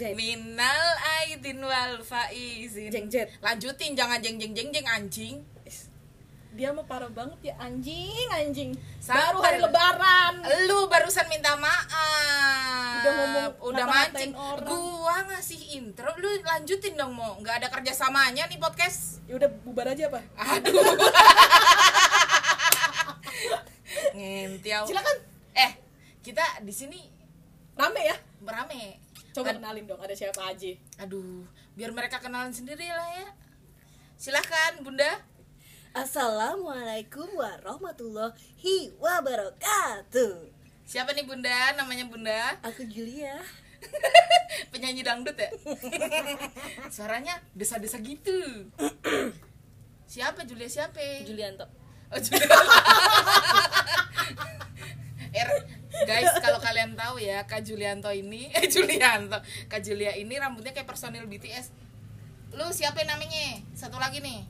Minal aidin wal faizin. Jengjet. Lanjutin, jangan jeng anjing. Dia mah parah banget ya, anjing. Sabar, baru hari lebaran. Lu barusan minta maaf. Udah ngomong, udah mancing orang. Gua ngasih intro, lu lanjutin dong mau. Enggak ada kerjasamanya nih podcast. Ya udah bubar aja apa? Aduh. Ngintiau. Silakan. Kita di sini rame ya? Berame. Coba kenalin dong, ada siapa aja? Aduh, biar mereka kenalan sendiri lah ya. Silakan, Bunda. Assalamualaikum warahmatullahi wabarakatuh. Siapa nih Bunda? Namanya Bunda? Aku Julia. Penyanyi dangdut ya? Suaranya desa-desa gitu. Siapa Julia siapa? Julianto. Oh, Julianto. Guys, kalau kalian tahu ya, Kak Julia ini rambutnya kayak personil BTS. Lu siapa namanya? Satu lagi nih.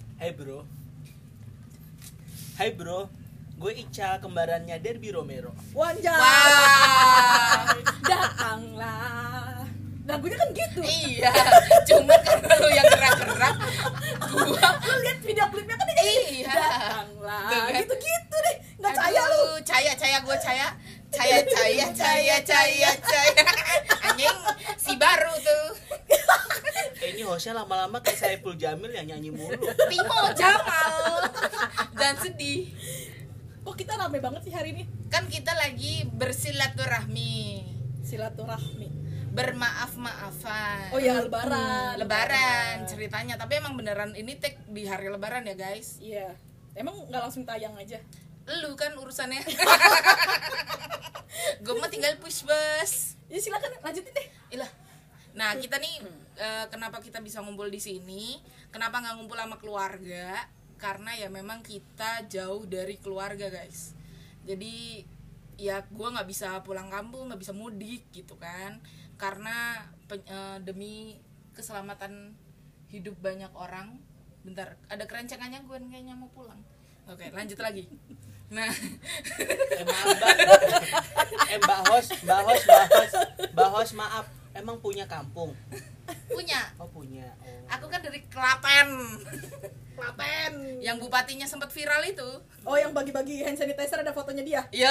Hai bro, gue Ical, kembarannya Derby Romero. Wanja. Wow. Datanglah. Lagunya kan gitu. Iya. Cuma karena lu yang gerak-gerak. Lu lihat video klipnya kan dia. Iya. Datanglah. Gitu-gitu deh. Enggak caya lu. Caya gue. Anjing si baru tuh. Ini hostnya lama-lama kayak Saiful Jamil yang nyanyi mulu. Pimo Jamal. Dan sedih. Kok kita rame banget sih hari ini? Kan kita lagi bersilaturahmi. Bermaaf-maafan. Oh ya, lebaran ceritanya. Tapi emang beneran ini take di hari lebaran ya guys? Iya. Emang gak langsung tayang aja? Lu kan urusannya. Gue mah tinggal push bus. Ya silakan lanjutin deh. Ilah. Nah kita nih kenapa kita bisa ngumpul di sini? Kenapa nggak ngumpul sama keluarga? Karena ya memang kita jauh dari keluarga guys. Jadi ya gue nggak bisa pulang kampung, nggak bisa mudik gitu kan? Karena demi keselamatan hidup banyak orang. Bentar, ada kerencengannya gue kayaknya mau pulang. Oke, lanjut lagi. Nah, Mbak Hos, maaf. Emang punya kampung? Punya. Oh, punya. Oh. Aku kan dari Klapen. Yang bupatinya sempat viral itu. Oh, yang bagi-bagi hand sanitizer ada fotonya dia. Iya,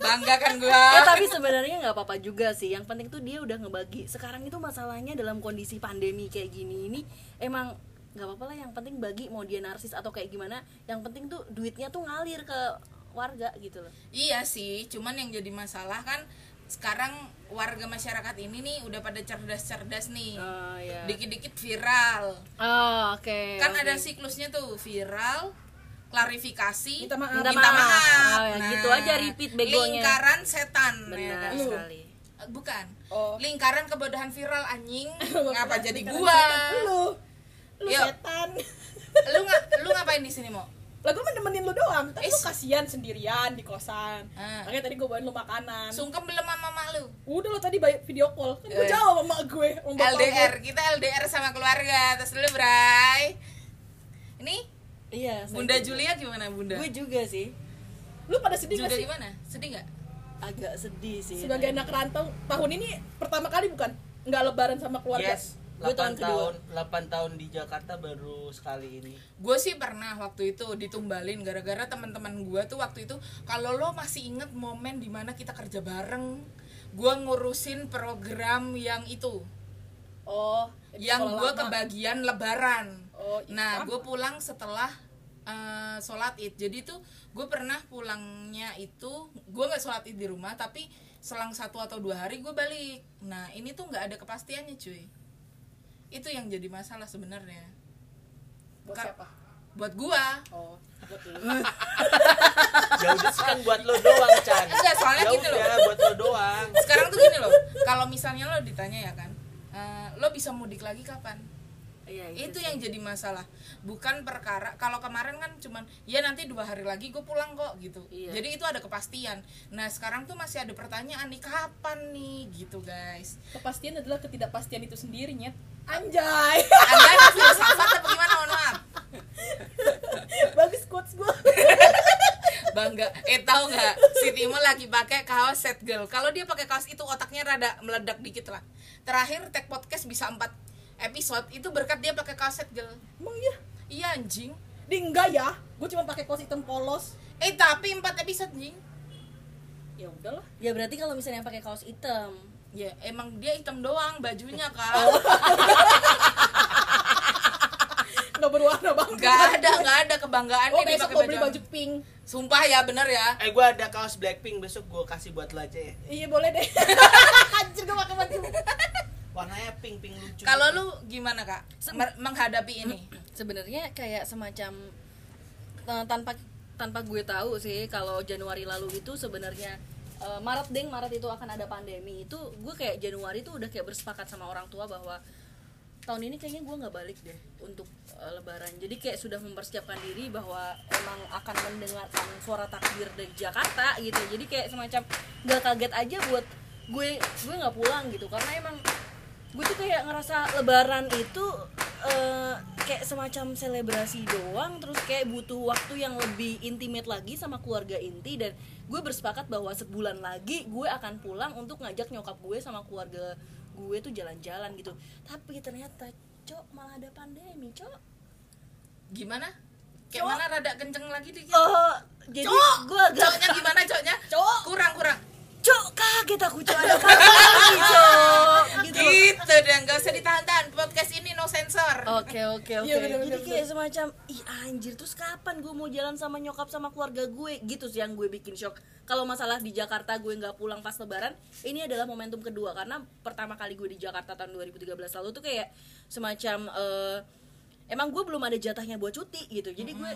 bangga kan gua. Tapi sebenarnya enggak apa-apa juga sih. Yang penting tuh dia udah ngebagi. Sekarang itu masalahnya dalam kondisi pandemi kayak gini ini emang enggak apa-apa lah, yang penting bagi, mau dia narsis atau kayak gimana, yang penting tuh duitnya tuh ngalir ke warga gitu loh. Iya sih, cuman yang jadi masalah kan sekarang warga masyarakat ini nih udah pada cerdas-cerdas nih. Oh, iya. Dikit-dikit viral. Oh, oke. Kan okay. Ada siklusnya tuh, viral, klarifikasi, minta maaf. Oh, ya. Nah, gitu aja repeat begonya. Lingkaran setan. Benar ya, sekali. Bukan. Oh. Lingkaran kebodohan viral anjing. Ngapa jadi gua? Lu setan. Lu ngapain di sini, Mo? Lah gue menemenin lu doang, tapi lu kasihan sendirian di kosan. Makanya tadi gue bawain lu makanan. Sungkem belum sama mama lu? Udah lo tadi video call, kan gue jauh sama mak gue. LDR, kita LDR sama keluarga, terus dulu Bray. Ini? Iya. Bunda Julia gimana Bunda? Gue juga sih. Lu pada sedih nggak sih? Gimana? Sedih nggak? Agak sedih sih. Sebagai anak rantau, tahun ini pertama kali bukan? Nggak lebaran sama keluarga? Yes. 8 tahun di Jakarta baru sekali ini. Gue sih pernah waktu itu ditumbalin gara-gara teman-teman gue tuh waktu itu. Kalau lo masih inget momen dimana kita kerja bareng, gue ngurusin program yang itu. Oh, yang gue kebagian lebaran. Oh, nah, gue pulang setelah sholat id. Jadi tuh gue pernah pulangnya itu gue nggak sholat id di rumah, tapi selang 1 atau 2 hari gue balik. Nah, ini tuh nggak ada kepastiannya cuy. Itu yang jadi masalah sebenarnya. Buat siapa? Buat gua. Oh, buat lu. Jauh kan buat lo doang, Chan. Enggak, soalnya jauh gini loh. Ya, buat lo doang. Sekarang tuh gini loh. Kalau misalnya lo ditanya ya kan, lo bisa mudik lagi kapan? Iya, itu yang jadi masalah. Bukan perkara kalau kemarin kan cuman ya nanti 2 hari lagi gua pulang kok gitu. Iya. Jadi itu ada kepastian. Nah, sekarang tuh masih ada pertanyaan nih kapan nih gitu, guys. Kepastian adalah ketidakpastian itu sendirinya. Anjay. Anda ada filsafat apa gimana? Mohon maaf. Bagus quotes gue. Bangga. Tahu nggak? Si Timo lagi pakai kaos set girl. Kalau dia pakai kaos itu otaknya rada meledak dikit lah. Terakhir tag podcast bisa 4 episode itu berkat dia pakai kaset, Gel. Emang iya? Iya anjing. Di enggak ya? Gue cuma pakai kaos hitam polos. Tapi 4 episode, anjing. Ya udahlah. Ya berarti kalau misalnya pakai kaos hitam, ya emang dia hitam doang bajunya, Kak. Oh. Enggak berwarna banget. Enggak ada kebanggaannya oh, dipakai baju. Beli baju pink. Sumpah ya, bener ya. Gue ada kaos Blackpink, besok gue kasih buat lo aja ya. Iya, boleh deh. Anjir, gue pakai baju. Warnanya pink lucu. Kalau lu gimana, Kak? Menghadapi ini. Sebenarnya kayak semacam tanpa gue tahu sih kalau Januari lalu itu sebenarnya Maret itu akan ada pandemi. Itu gue kayak Januari tuh udah kayak bersepakat sama orang tua bahwa tahun ini kayaknya gue nggak balik deh untuk Lebaran. Jadi kayak sudah mempersiapkan diri bahwa emang akan mendengarkan suara takbir dari Jakarta gitu. Jadi kayak semacam nggak kaget aja buat gue nggak pulang gitu, karena emang gue tuh kayak ngerasa Lebaran itu kayak semacam selebrasi doang. Terus kayak butuh waktu yang lebih intimate lagi sama keluarga inti. Dan gue bersepakat bahwa sebulan lagi gue akan pulang untuk ngajak nyokap gue sama keluarga gue tuh jalan-jalan gitu. Tapi ternyata Cok malah ada pandemi, Cok. Gimana? Kayak mana rada kenceng lagi dikit. Jadi gue agak Coknya gimana, Coknya? Cok kurang. Cok kaget aku, Cok ada pandemi, Cok. Gitu dan enggak usah ditahan-tahan. Podcast ini no sensor. Oke. Jadi kayak semacam ih anjir, terus kapan gue mau jalan sama nyokap sama keluarga gue? Gitu sih yang gue bikin shock. Kalau masalah di Jakarta gue gak pulang pas lebaran, ini adalah momentum kedua. Karena pertama kali gue di Jakarta tahun 2013 lalu tuh kayak semacam emang gue belum ada jatahnya buat cuti gitu. Jadi gue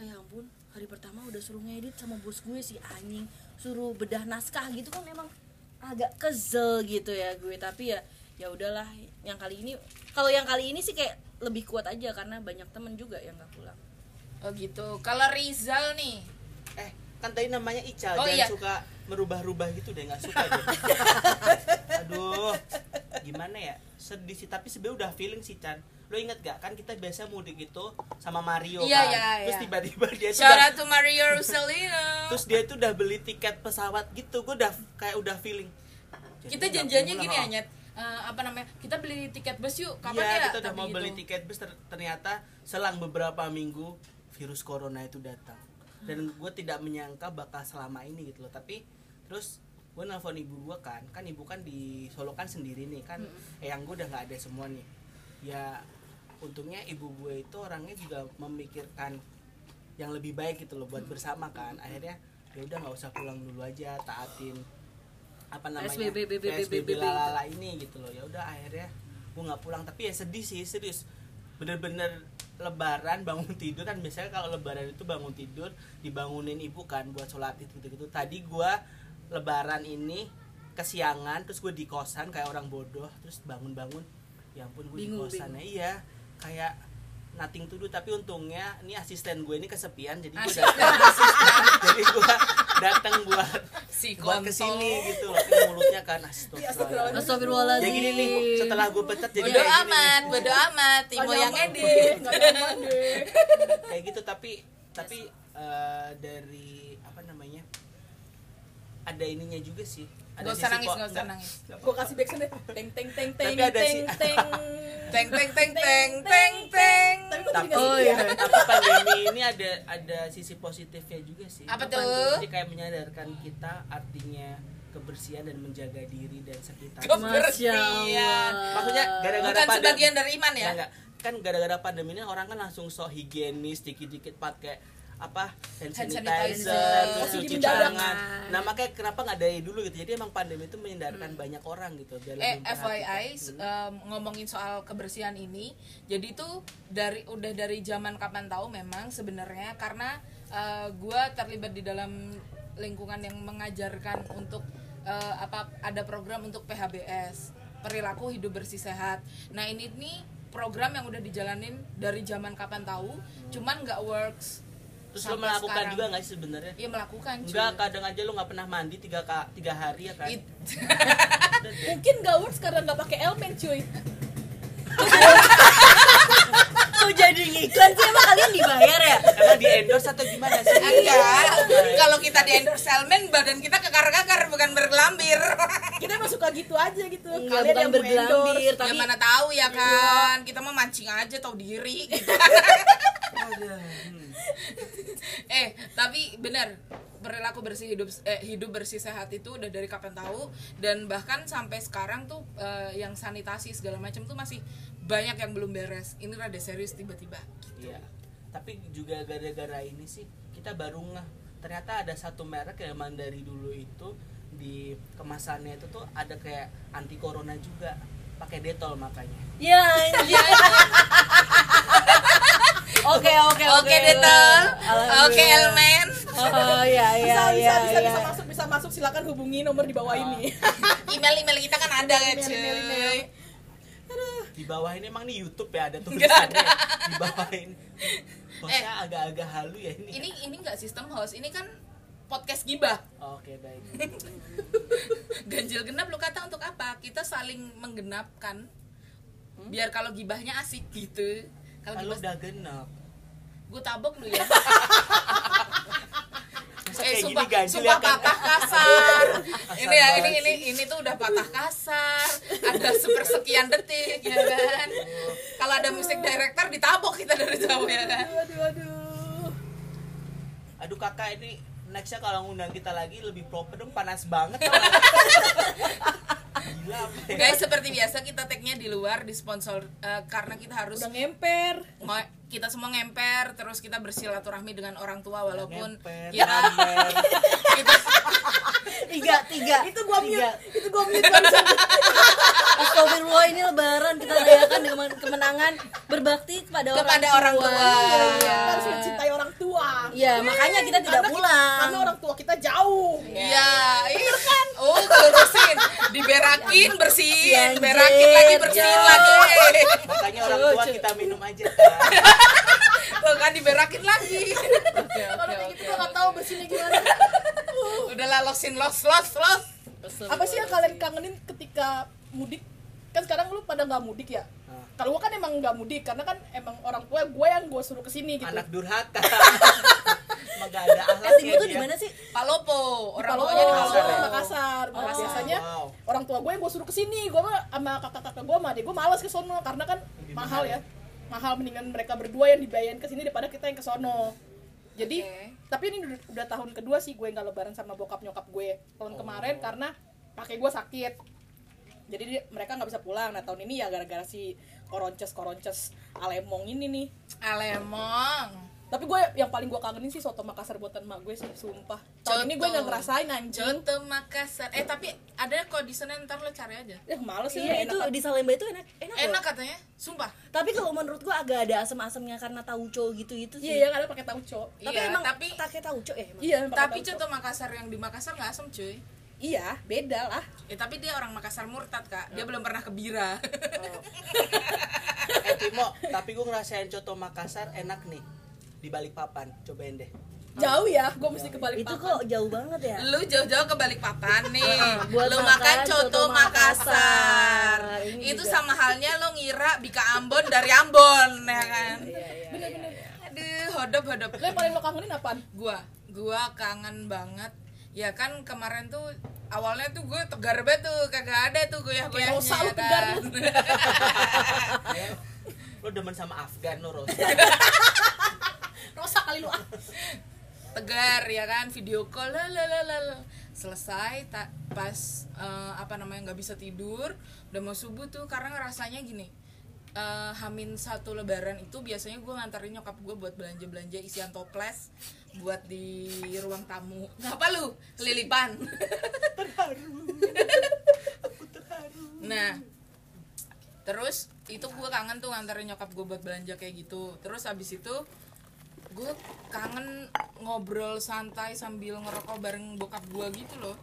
ya ampun, hari pertama udah suruh ngedit sama bos gue sih anjing, suruh bedah naskah gitu kan, emang agak kezel gitu ya gue. Tapi ya udahlah, yang kali ini kalau yang kali ini sih kayak lebih kuat aja karena banyak temen juga yang gak pulang. Oh gitu. Kalau Rizal nih kan tadi namanya Ical, jangan suka merubah-rubah gitu deh, nggak suka deh. Aduh, gimana ya, sedih sih. Tapi sebenarnya udah feeling sih, Chan. Lo inget gak kan kita biasa mudik gitu sama Mario kan? Terus tiba-tiba dia tuh shout to Mario Rosalino. Terus dia tuh udah beli tiket pesawat gitu, gue udah kayak udah feeling. Kita janjiannya gini ya, Nyet. Kita beli tiket bus yuk, kapan ya? Kita udah mau gitu. Beli tiket bus, ternyata selang beberapa minggu virus corona itu datang. Dan gue tidak menyangka bakal selama ini gitu loh. Tapi terus gue nelfon ibu gue kan ibu kan di Solo kan sendiri nih kan, yang gue udah nggak ada semua nih. Ya untungnya ibu gue itu orangnya juga memikirkan yang lebih baik gitu loh buat bersama kan. Akhirnya ya udah nggak usah pulang dulu aja, taatin apa namanya PSBB lalala ini gitu loh. Ya udah akhirnya gue nggak pulang, tapi ya sedih sih, serius, bener-bener. Lebaran bangun tidur kan biasanya kalau lebaran itu bangun tidur dibangunin ibu kan buat sholat gitu-gitu. Tadi gue lebaran ini kesiangan, terus gue di kosan kayak orang bodoh, terus bangun-bangun ya ampun gue di kosan. Iya kayak nothing to do. Tapi untungnya ini asisten gue ini kesepian, jadi gue datang buat kesini gitu loh. Mulutnya kan astagfirullah. Jadi ini setelah gue pecat jadi bodo amat Timo yang edit kayak gitu. Tapi dari apa namanya, ada ininya juga sih, ada sisi nangis. Gue kasih backsound deh, teng teng teng. Tapi pandemi ini ada sisi positifnya juga sih. Apa tuh? Jadi kayak menyadarkan kita artinya kebersihan dan menjaga diri dan sekitar. Kebersihan. Maksudnya gara-gara pandemi. Bukan sebagian dari iman ya? Enggak. Kan gara-gara pandemi ini orang kan langsung sok higienis, dikit-dikit pakai hand sanitizer, cuci tangan. Nah makanya kenapa nggak dari dulu gitu? Jadi emang pandemi itu menyadarkan banyak orang gitu. FYI ngomongin soal kebersihan ini, jadi tuh udah dari zaman kapan tahu memang sebenarnya, karena gue terlibat di dalam lingkungan yang mengajarkan untuk ada program untuk PHBS, perilaku hidup bersih sehat. Nah ini nih program yang udah dijalanin dari zaman kapan tahu, cuman nggak works. Terus sampai lo melakukan sekarang. Juga nggak sih sebenarnya? Iya melakukan. Enggak, kadang aja lo nggak pernah mandi 3 hari ya kan? Mungkin nggak works karena nggak pakai elemen cuy. Tuh jadi ngiklan sih emang kali kan dibayar ya? Karena di endorse atau gimana sih? Enggak. Kalau kita di endorse salesman, badan kita kekar-kakar, bukan bergelambir. Kita mah suka gitu aja gitu. Enggak, kalian yang bergelambir, tapi ya mana tahu ya kan. Kita mah mancing aja, tahu diri. Tapi benar, perilaku bersih hidup bersih sehat itu udah dari kapan tahu, dan bahkan sampai sekarang tuh yang sanitasi segala macam tuh masih banyak yang belum beres. Ini rada serius tiba-tiba gitu. Iya. Tapi juga gara-gara ini sih kita baru ngeh, ternyata ada satu merek yang dari dulu itu di kemasannya itu tuh ada kayak anti corona juga, pakai Detol makanya. Iya. Iya. Oke, Detol. Oke, Elmen. Oh iya. Bisa masuk silakan hubungi nomor di bawah ini. Email kita kan ada ya, cuy. Di bawah ini emang nih YouTube ya ada tulisannya. Di bawah ini. Hostnya agak-agak halu ya ini. Ini enggak sistem host. Ini kan podcast gibah. Oke, baik. Ganjil genap lu kata untuk apa? Kita saling menggenapkan. Biar kalau gibahnya asik gitu. Kalau udah genap. Gue tabok lu ya. Sumpah patah kasar. Ini tuh udah patah kasar. Ada sepersekian detik ya kan. Kalau ada musik director ditabok kita dari jauh ya kan. Aduh kakak ini nextnya kalau ngundang kita lagi lebih proper dong, panas banget. Guys, seperti biasa kita tag-nya di luar, di sponsor karena kita harus udah ngemper. Kita semua ngemper, terus kita bersilaturahmi dengan orang tua walaupun kita tiga. Itu gua mute. Astagfirullah, ini lebaran kita rayakan dengan kemenangan berbakti kepada orang tua. Iya, kita harus mencintai orang tua. Iya, makanya kita tidak pulang. Karena orang tua kita jauh. Iya, bener kan? Oh, terusin, diberakin, bersihin, berakin lagi, bersihin lagi. Makanya orang tua kita minum aja kan. Lo kan diberakin lagi. Kalau kita enggak tahu bersihinnya gimana. Udah lah, los. Apa sih yang kalian kangenin ketika mudik? Kan sekarang lu pada gak mudik ya? Kalau gue kan emang gak mudik, karena kan emang orang tua gue yang gue suruh kesini gitu. Anak durhaka. Emang gak ada ahlak ya dia. Dimana sih? Palopo. Orang tuanya di Palopo, Makassar. Biasanya orang tua gue yang gue suruh kesini. Gue sama kakak-kakak gue sama adik gue males kesono, karena kan mahal ya. Mahal, mendingan mereka berdua yang dibayarin kesini daripada kita yang kesono. Jadi, tapi ini udah tahun kedua sih gue gak lebaran sama bokap nyokap gue. Tahun kemarin karena kakek gue sakit, jadi mereka gak bisa pulang. Nah tahun ini ya gara-gara si koronces alemong ini nih. Alemong. Tapi gue yang paling gue kangenin sih soto Makassar buatan mak gue sih, sumpah. Tahun ini gue gak ngerasain anjing soto Makassar. Tapi ada kok di sana, ntar lo cari aja. Males sih. Iya itu di Salemba itu enak katanya, sumpah. Tapi kalau menurut gue agak ada asem-asemnya karena tauco gitu-gitu sih. Iya karena pakai tauco. Tapi emang pakai tauco ya. Iya. Tapi soto Makassar yang di Makassar gak asem cuy. Iya, beda lah. Tapi dia orang Makassar murtad, Kak. Dia belum pernah ke Bira. Timo, tapi gue ngerasain coto Makassar enak nih. Di Balikpapan, cobain deh. Jauh ya, gue mesti ke Balikpapan. Itu kok jauh banget ya? Lu jauh-jauh ke Balikpapan nih. Lu makan coto Makassar. Itu juga sama halnya lu ngira Bika Ambon dari Ambon, ya kan? Iya. Bener. Aduh, hodop. Lu yang paling lo kangenin apaan? Gua kangen banget. Ya kan kemarin tuh awalnya tuh gue tegar banget tuh, kagak ada tuh goyah-goyahnya. Rosa lu tegar lu. Lu demen sama Afgan lu Rosa. Rosa kali lu. Tegar ya kan, video call lalalala. Selesai pas nggak bisa tidur, udah mau subuh tuh karena rasanya gini. Hamin satu lebaran itu biasanya gue nganterin nyokap gue buat belanja isian toples buat di ruang tamu. Ngapa lu lilipan? Terharu. Nah terus itu gue kangen tuh nganterin nyokap gue buat belanja kayak gitu. Terus habis itu gue kangen ngobrol santai sambil ngerokok bareng bokap gue gitu loh.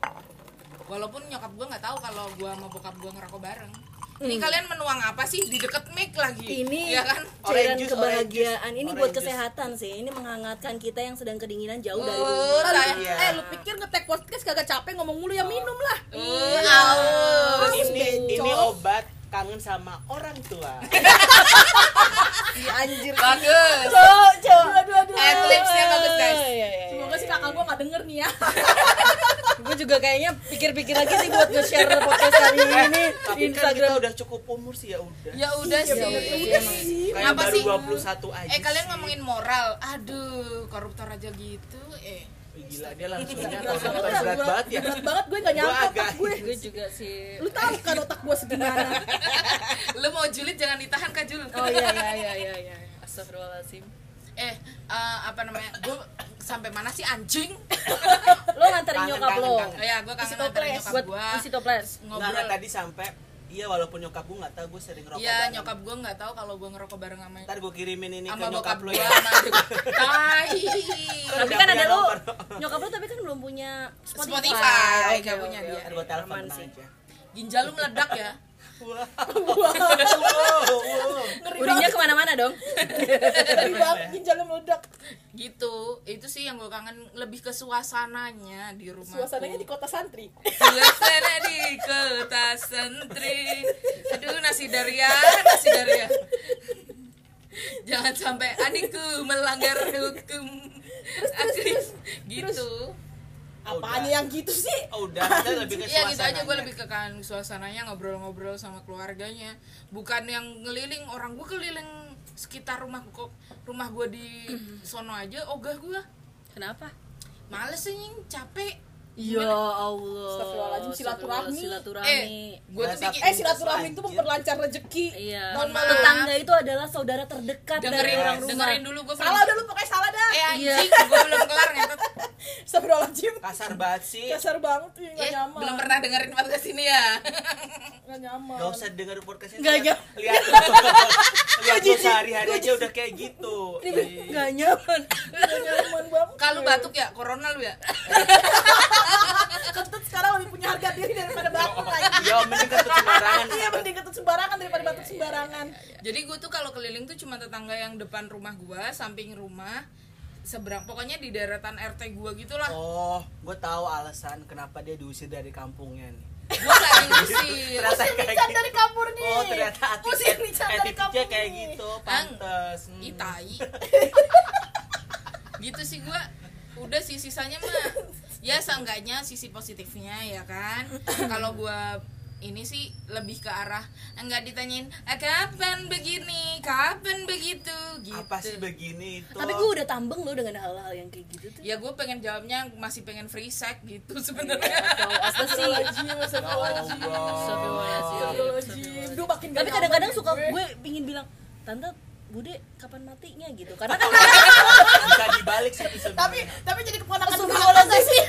Walaupun nyokap gue nggak tahu kalau gue sama bokap gue ngerokok bareng. Ini kalian menuang apa sih di deket mic lagi? Ini ya kan? Cairan kebahagiaan. Ini buat kesehatan sih. Ini menghangatkan kita yang sedang kedinginan jauh dari rumah. Lu pikir ngetek podcast kagak capek ngomong mulu, ya minum lah. Ini obat kangen sama orang tua. Anjir. Bagus. clipsnya bagus guys. Semoga sih kakak gue gak denger nih ya. Gue juga kayaknya pikir-pikir lagi sih buat nge-share podcast kali ini. Tapi kan kita udah cukup umur sih ya udah. Ya udah sih. Kayak baru 21 aja. Kalian ngomongin moral. Aduh, koruptor aja gitu. Gila dia langsungnya berat banget ya. Berat banget gue enggak nyangka otak gue. Gue juga sih. Lu tahu kan otak gue segimana. Lu mau julid jangan ditahan Kak Jul. Oh iya. Astagfirullahalazim. Apa namanya? Gue sampai mana sih anjing? Lu nganterin nyokap lo. Oh ya, gue kangen nganterin nyokap gue. Kasih toples. Ngobrol tadi sampai iya walaupun nyokap gue nggak tahu gue sering ngerokok. Iya nyokap gue nggak tahu kalau gue ngerokok bareng sama. Ntar gue kirimin ini ke nyokap lo ya. Tapi kan ada lo. Nyokap lo tapi kan belum punya Spotify. Oke punya dia. Gue telepon aja. Ginjal lo meledak ya. Urinnya kemana-mana dong. Ginjal lo meledak. Gitu itu sih yang gue kangen lebih ke suasananya di rumah. Suasananya di kota santri. Suasana di kota santri. Aduh nasi daria. Jangan sampai adikku melanggar hukum. Terus. Gitu. Apanya yang gitu sih? Udah, kita lebih ke suasananya. Iya, gitu aja gue lebih ke kan suasananya ngobrol-ngobrol sama keluarganya. Bukan yang ngeliling orang, gue keliling sekitar rumah gue di sono aja ogah gue. Kenapa? Males anjing, capek. Ya Allah. Astagfirullahaladzim silaturahmi. Gue tuh bikin silaturahmi itu memperlancar rezeki. Iya. Tetangga itu adalah saudara terdekat dari orang rumah. Dengerin dulu gue. Salah udah lu pokoknya salah dah. Anjing, gue belum kelar ngetot. Astagfirullahaladzim. Kasar banget ya, gak nyaman. Belum pernah dengerin podcast ini ya. Gak nyaman. Gak usah dengerin podcast ini. Gak. Lihat lu sehari-hari aja udah kayak gitu. Gak nyaman banget. Kalau batuk ya corona lu ya. Kentut sekarang lebih punya harga diri daripada batuk lagi. Ya mending kentut sembarangan. Iya mending kentut sembarangan daripada batuk sembarangan. Jadi gue tuh kalau keliling tuh cuma tetangga yang depan rumah gue, samping rumah, seberang, pokoknya di deretan RT gue gitulah. Oh, gue tahu alasan kenapa dia diusir dari kampungnya nih. Gue gak diusir. Ternyata kayak dari kampung nih. Oh ternyata etiknya kayak gitu, pantes. Itai. Gitu sih gue. Udah sih sisanya mah ya seenggaknya sisi positifnya ya kan. Kalau gue ini sih lebih ke arah enggak ditanyain kapan begini, kapan begitu gitu. Apa sih begini itu? Tapi gue udah tambeng loh dengan hal-hal yang kayak gitu tuh. Ya gue pengen jawabnya masih pengen free sex gitu sebenarnya. Apa sih? Astagfirullahaladzim. Tapi kadang-kadang suka gue pingin bilang, "Tante, Bude kapan matinya?" gitu. Karena kan bisa dibalik sih bisa. Tapi jadi keponakan gue enggak sih.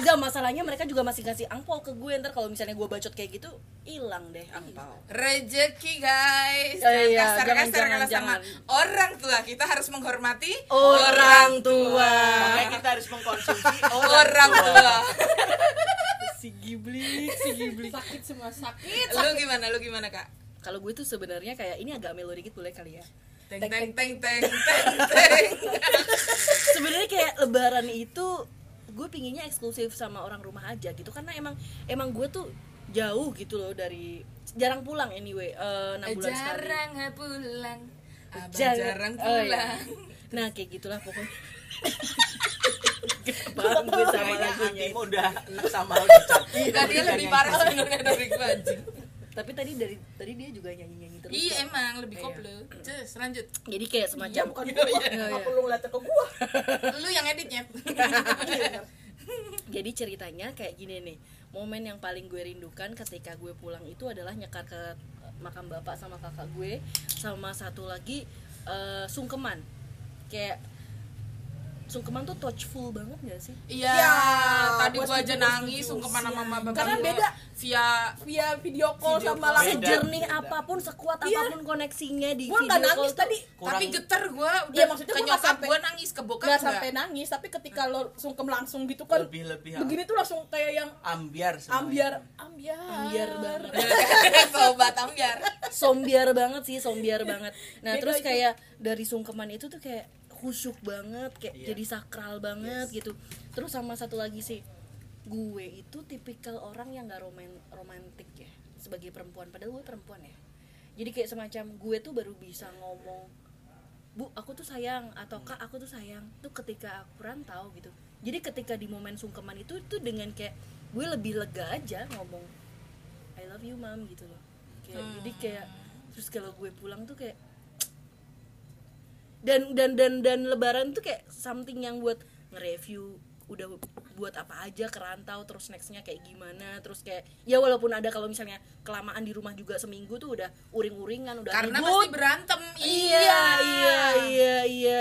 Enggak masalahnya mereka juga masih kasih angpau ke gue ntar kalau misalnya gue bacot kayak gitu hilang deh angpau. Rezeki guys. Kasar-kasar sama orang tua kita harus menghormati orang tua. Makanya kita harus mengkonsumsi orang tua. Si Ghibli sakit semua sakit. Lu gimana Kak? Kalau gue tuh sebenarnya kayak ini agak melo dikit boleh kali ya. Teng. Sebenarnya kayak lebaran itu gue pinginnya eksklusif sama orang rumah aja gitu karena emang gue tuh jauh gitu loh dari jarang pulang anyway 6 bulan sekali. Jarang pulang. Iya. Nah, kayak gitulah pokoknya. Bang gue sama lagunya udah enak sama lu. Tadi lebih parah sebenarnya dari gue anjing. Tapi tadi dia juga nyanyi terus. Iya kan? Emang lebih koplo. Terus lanjut. Jadi kayak semacam bukan gua perlu ngeliat ke gua. Lu yang editnya. Jadi ceritanya kayak gini nih. Momen yang paling gue rindukan ketika gue pulang itu adalah nyekar ke makam bapak sama kakak gue sama satu lagi sungkeman. Kayak sungkeman tuh touchful banget gak sih? Iya, tadi gua aja nangis sungkeman sama mama bapak. Karena beda via video call sama langsung jernih apapun, sekuat apapun koneksinya di video call. Gua nangis tadi, tapi geter gua udah maksudnya nyokap gua nangis ke bokap gua. Enggak sampai nangis, tapi ketika lo sungkem langsung gitu kan lebih begini tuh langsung kayak yang ambiar banget. Sobat ambiar. Sombiar banget. Nah, terus kayak dari sungkeman itu tuh kayak khusyuk banget kayak jadi sakral banget gitu. Terus sama satu lagi sih, gue itu tipikal orang yang enggak romantik ya sebagai perempuan, padahal gue perempuan ya. Jadi kayak semacam gue tuh baru bisa ngomong Bu, aku tuh sayang, atau Kak, aku tuh sayang, tuh ketika aku rantau gitu. Jadi ketika di momen sungkeman itu dengan kayak gue lebih lega aja ngomong I love you mom gitu loh kayak, jadi kayak terus kalau gue pulang tuh kayak dan lebaran tuh kayak something yang buat nge-review udah buat apa aja ke rantau, terus nextnya kayak gimana, terus kayak ya walaupun ada kalau misalnya kelamaan di rumah juga seminggu tuh udah uring-uringan, udah karena ribut, pasti berantem.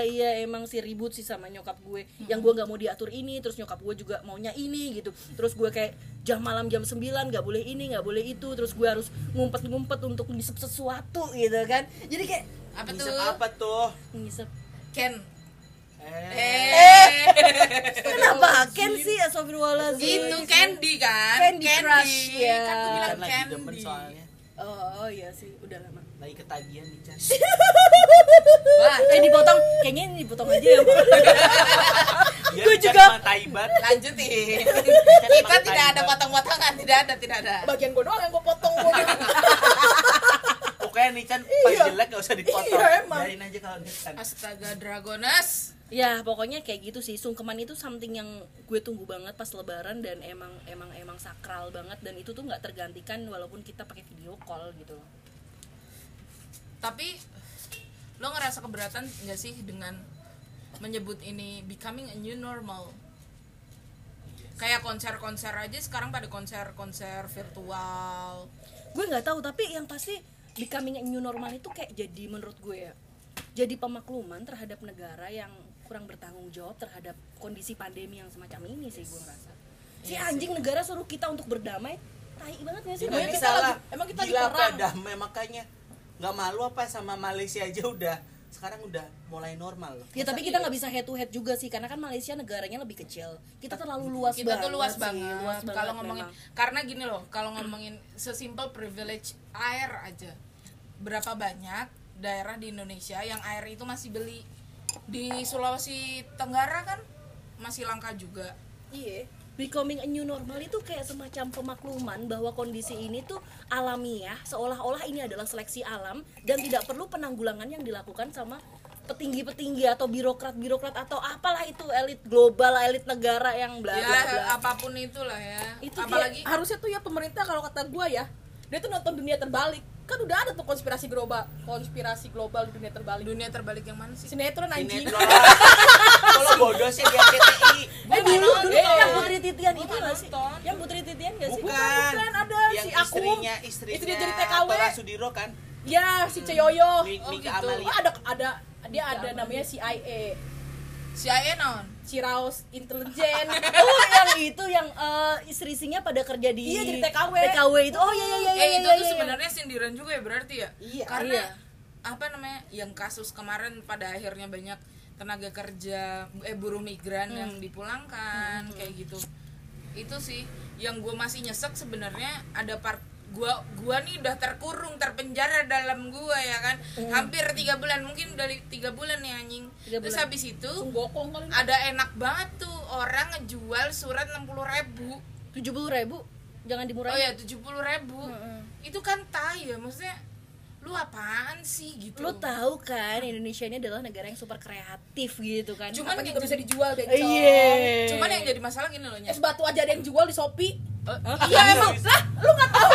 Iya emang sih ribut sih sama nyokap gue yang gue nggak mau diatur ini, terus nyokap gue juga maunya ini gitu, terus gue kayak jam malam jam 9 nggak boleh ini nggak boleh itu, terus gue harus ngumpet untuk ngisep sesuatu gitu kan, jadi kayak apa tuh ngisep Ken. Kenapa Ken sih? Astagfirullahaladzim. Itu Candy kan? Candy Crush ya. Kan aku bilang Candy lagi demen soalnya. Oh iya sih, udah lama. Lagi ketagihan nih Chan. Wah, dipotong. Kayaknya ini dipotong aja ya. Gue juga lanjutin. Kita tidak ada potong-potongan, tidak ada. Bagian gue doang yang gue potong. Pokoknya nih Chan pas jelek gak usah dipotong. Biarin aja kalau Chan. Astaga Dragonas. Ya pokoknya kayak gitu sih, sungkeman itu something yang gue tunggu banget pas lebaran dan emang sakral banget, dan itu tuh nggak tergantikan walaupun kita pakai video call gitu loh. Tapi lo ngerasa keberatan nggak sih dengan menyebut ini becoming a new normal? Kayak konser-konser aja sekarang pada konser-konser virtual. Gue nggak tahu, tapi yang pasti becoming a new normal itu kayak jadi menurut gue ya, jadi pemakluman terhadap negara yang kurang bertanggung jawab terhadap kondisi pandemi yang semacam ini sih gue ngerasa. Si anjing negara suruh kita untuk berdamai, tai banget nggak sih? Emang kita lagi, emang kita dilarang damai, makanya nggak malu apa sama Malaysia aja udah sekarang udah mulai normal loh. Ya tapi kita nggak bisa head to head juga sih, karena kan Malaysia negaranya lebih kecil, kita terlalu luas banget. Kita tuh luas banget. Kalau ngomongin memang. Karena gini loh, kalau ngomongin sesimpel privilege air aja, berapa banyak daerah di Indonesia yang air itu masih beli. Di Sulawesi Tenggara kan masih langka juga. Iya, becoming a new normal itu kayak semacam pemakluman bahwa kondisi ini tuh alamiah, seolah-olah ini adalah seleksi alam dan tidak perlu penanggulangan yang dilakukan sama petinggi-petinggi atau birokrat-birokrat atau apalah itu elit global, elit negara yang bla bla bla. Apapun itulah ya. Itu apalagi kayak, harusnya tuh ya pemerintah kalau kata gua ya, dia tuh nonton dunia terbalik. Kan udah ada tuh konspirasi global dunia terbalik yang mana sih? Sinetron anjing. Kalau bodoh sih di NKCTHI. Dulu yang Putri Titian itu enggak sih? Yang Putri Titian enggak sih? Bukan, ada yang si aku. Istrinya jadi TKW. Tora Sudiro kan? Ya, si Ceyoyo. Bika Ambon. Ada namanya CIA non? Ciraos intelijen. Oh, yang itu yang istri-istrinya pada kerja di jadi TKW itu. Oh iya. Itu sebenarnya sindiran juga ya berarti ya? Iya. Karena apa namanya? Yang kasus kemarin pada akhirnya banyak tenaga kerja buruh migran yang dipulangkan kayak gitu. Itu sih yang gue masih nyesek sebenarnya, ada part gua nih udah terkurung, terpenjara dalam gua ya kan, hampir 3 bulan, mungkin udah 3 bulan nih anjing. Terus habis itu ada enak banget tuh orang ngejual surat 60.000 70.000, jangan dimurahin. Oh ya 70.000 itu kan tai ya, maksudnya lu apaan sih gitu. Lu tahu kan Indonesia ini adalah negara yang super kreatif gitu kan, cuman apa juga bisa dijual bencong. Cuman yang jadi masalah gini loh, es batu aja ada yang jual di Shopee. Iya emang lah, lu nggak tahu?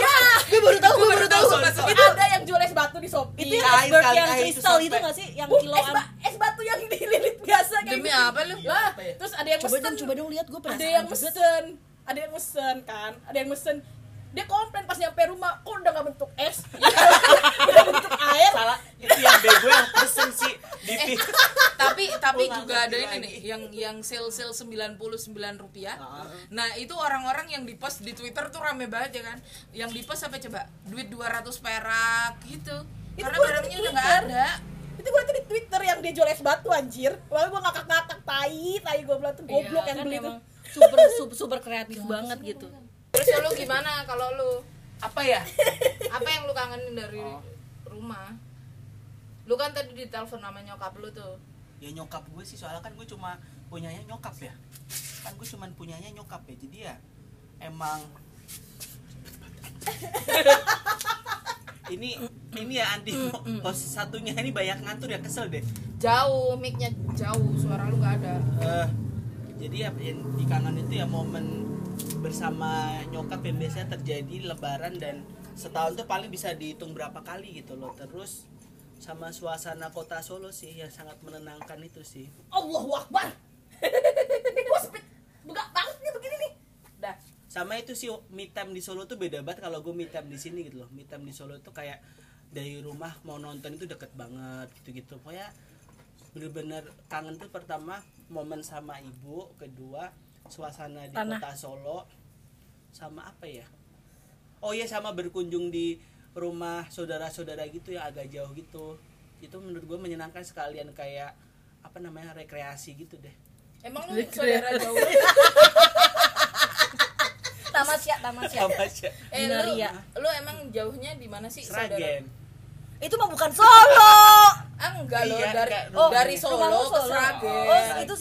Ya, gue baru tahu. Itu ada yang jual es batu di Shopee. Itu yang iceberg yang kristal itu nggak sih? Yang kiloan. Es batu yang dililit biasa kayak gitu. Demi apa lu? Lah, terus ada yang mesen. Coba dong lihat, gue penasaran. Ada yang mesen. Dia komplain pas nyampe rumah, kok udah nggak bentuk es, udah bentuk air. Salah, itu yang bego yang pesen sih. Tapi juga ada ini nih, yang sale 99 rupiah. Nah itu orang-orang yang di-post di Twitter tuh rame banget ya kan. Yang di-post apa coba? Duit 200 perak gitu. Itu karena barangnya udah nggak ada. Itu gue liat di Twitter yang dia jual es batu anjir. Wah gue ngakak-ngakak, tai gue bilang tuh goblok yang beli tuh. Super kreatif banget gitu. Terus ya lu gimana kalau lu? Apa ya? Apa yang lu kangenin dari rumah? Lu kan tadi ditelepon sama nyokap lu tuh. Ya nyokap gue sih, soalnya kan gue cuma punyanya nyokap ya. Kan gue cuma punyanya nyokap ya. Jadi ya emang ini ini ya anti host satunya ini banyak ngatur ya, kesel deh. Jauh mic-nya jauh, suara lu nggak ada. Jadi ya di kangen itu ya momen bersama nyokap yang biasanya terjadi lebaran dan setahun tuh paling bisa dihitung berapa kali gitu loh. Terus sama suasana kota Solo sih yang sangat menenangkan itu sih. Allahu Akbar. Gua speed begak banget nih begini nih. Dah. Sama itu sih me time di Solo tuh beda banget kalau gua me time di sini gitu loh. Me time di Solo tuh kayak dari rumah mau nonton itu deket banget gitu-gitu. Pokoknya bener-bener kangen tuh pertama momen sama ibu, kedua suasana di tanah. Kota Solo, sama apa ya? Oh iya sama berkunjung di rumah saudara-saudara gitu ya agak jauh gitu. Itu menurut gue menyenangkan sekalian kayak apa namanya rekreasi gitu deh. Emang lu saudara jauh? Tamasya. Lu emang jauhnya di mana sih Sragen. Saudara? Itu mah bukan Solo. Enggak lo dari Solo ke Sragen. Oh, itu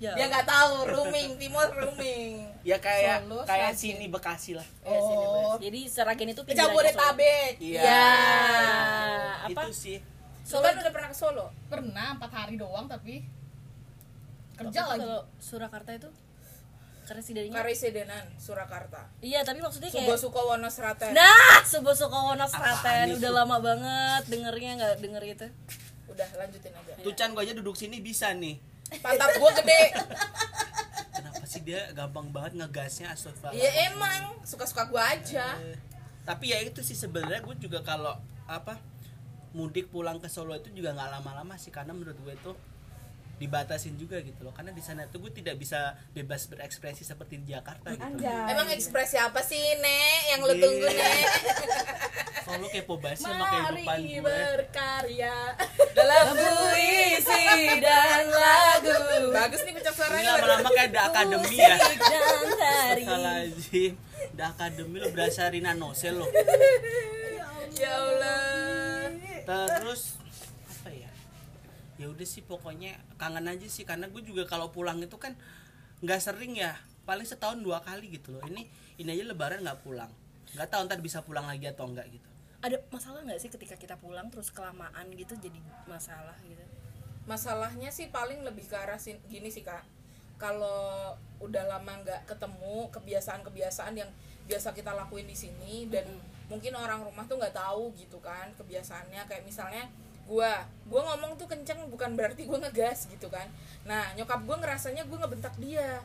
ya. Dia enggak tahu rooming, Timur rooming. Ya kayak Solo, kayak Sragen. Sini Bekasi lah. Oh. Jadi Sragen itu pindah ke Tabek. Iya. Ya. Apa? Itu sih. Solo kan udah pernah ke Solo? Pernah 4 hari doang tapi kerja lagi. Kalau Surakarta itu karesidenan Surakarta. Iya, tapi maksudnya kayak Subosukowono Sragen. Nah, Subosukowono Sragen udah lama banget dengernya enggak denger itu. Udah lanjutin aja. Tucan gua aja duduk sini bisa nih. Pantat gua gede. Kenapa sih dia gampang banget ngegasnya astagfirullah. Iya emang, suka-suka gua aja. Tapi ya itu sih sebenarnya gua juga kalau apa mudik pulang ke Solo itu juga enggak lama-lama sih karena menurut gue itu dibatasin juga gitu loh karena di sana tuh gue tidak bisa bebas berekspresi seperti di Jakarta gitu. Anjay. Emang ekspresi apa sih Nek yang lo tunggu Nek? Kalau kepo banget sama kehidupan gue. Mari berkarya dalam puisi dan lagu. Bagus nih pencak suaranya. Lama-lama kayak udah akademi ya. Astagfirullahaladzim. Udah akademi lo berasa Rina Nosel lo. Ya Allah. Terus ya udah sih pokoknya kangen aja sih karena gue juga kalau pulang itu kan nggak sering ya paling setahun 2 kali gitu loh. Ini aja lebaran nggak pulang, nggak tahu ntar bisa pulang lagi atau enggak gitu. Ada masalah nggak sih ketika kita pulang terus kelamaan gitu jadi masalah gitu? Masalahnya sih paling lebih ke arah gini sih Kak, kalau udah lama nggak ketemu kebiasaan yang biasa kita lakuin di sini dan mungkin orang rumah tuh nggak tahu gitu kan kebiasaannya kayak misalnya gue ngomong tuh kenceng bukan berarti gue ngegas gitu kan. Nah nyokap gue ngerasanya gue ngebentak dia.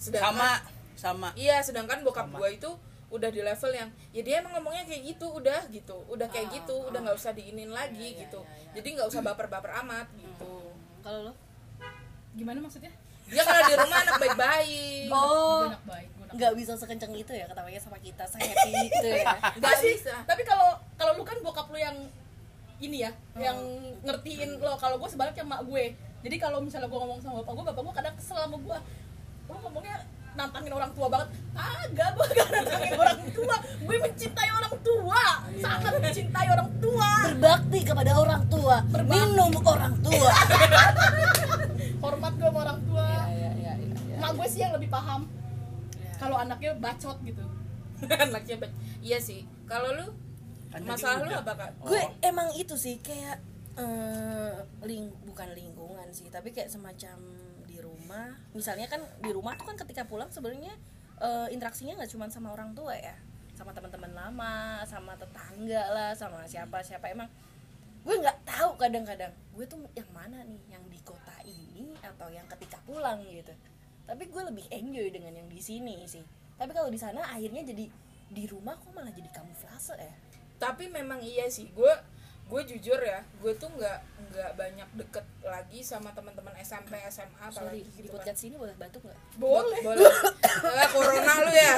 Sedangkan, sama. Iya sedangkan bokap gue itu udah di level yang ya dia emang ngomongnya kayak gitu, udah kayak udah nggak usah diinin lagi gitu. Iya. Jadi nggak usah baper-baper amat gitu. Kalau lo, gimana maksudnya? Dia kalau di rumah anak baik-baik. Oh. Nggak bisa sekenceng itu ya ketawanya sama kita, sehappy gitu ya. Nggak bisa. Tapi kalau lu kan bokap lu yang ini ya, yang ngertiin lo. Kalau gue sebaliknya mak gue. Jadi kalau misalnya gue ngomong sama bapak gue kadang kesel sama gue. Lo ngomongnya nantangin orang tua banget. Agak, gue gak nantangin orang tua. Gue mencintai orang tua, sangat mencintai orang tua. Berbakti kepada orang tua, minum orang tua. Hormat gue sama orang tua. Ya. Mak gue sih yang lebih paham. Ya. Kalau anaknya bacot gitu. Anaknya bacot. Iya sih. Kalau lu masalah lu apa Kak? Gue emang itu sih kayak bukan lingkungan sih, tapi kayak semacam di rumah. Misalnya kan di rumah tuh kan ketika pulang sebenarnya interaksinya nggak cuma sama orang tua ya, sama teman-teman lama, sama tetangga lah, sama siapa-siapa. Emang gue nggak tahu kadang-kadang gue tuh yang mana nih, yang di kota ini atau yang ketika pulang gitu. Tapi gue lebih enjoy dengan yang di sini sih. Tapi kalau di sana akhirnya jadi di rumah kok malah jadi kamuflase ya. Tapi memang iya sih, gue jujur ya, gue tuh nggak banyak deket lagi sama teman-teman SMP SMA apalagi gitu. Di podcast sini boleh batuk nggak? Boleh. Corona lu ya.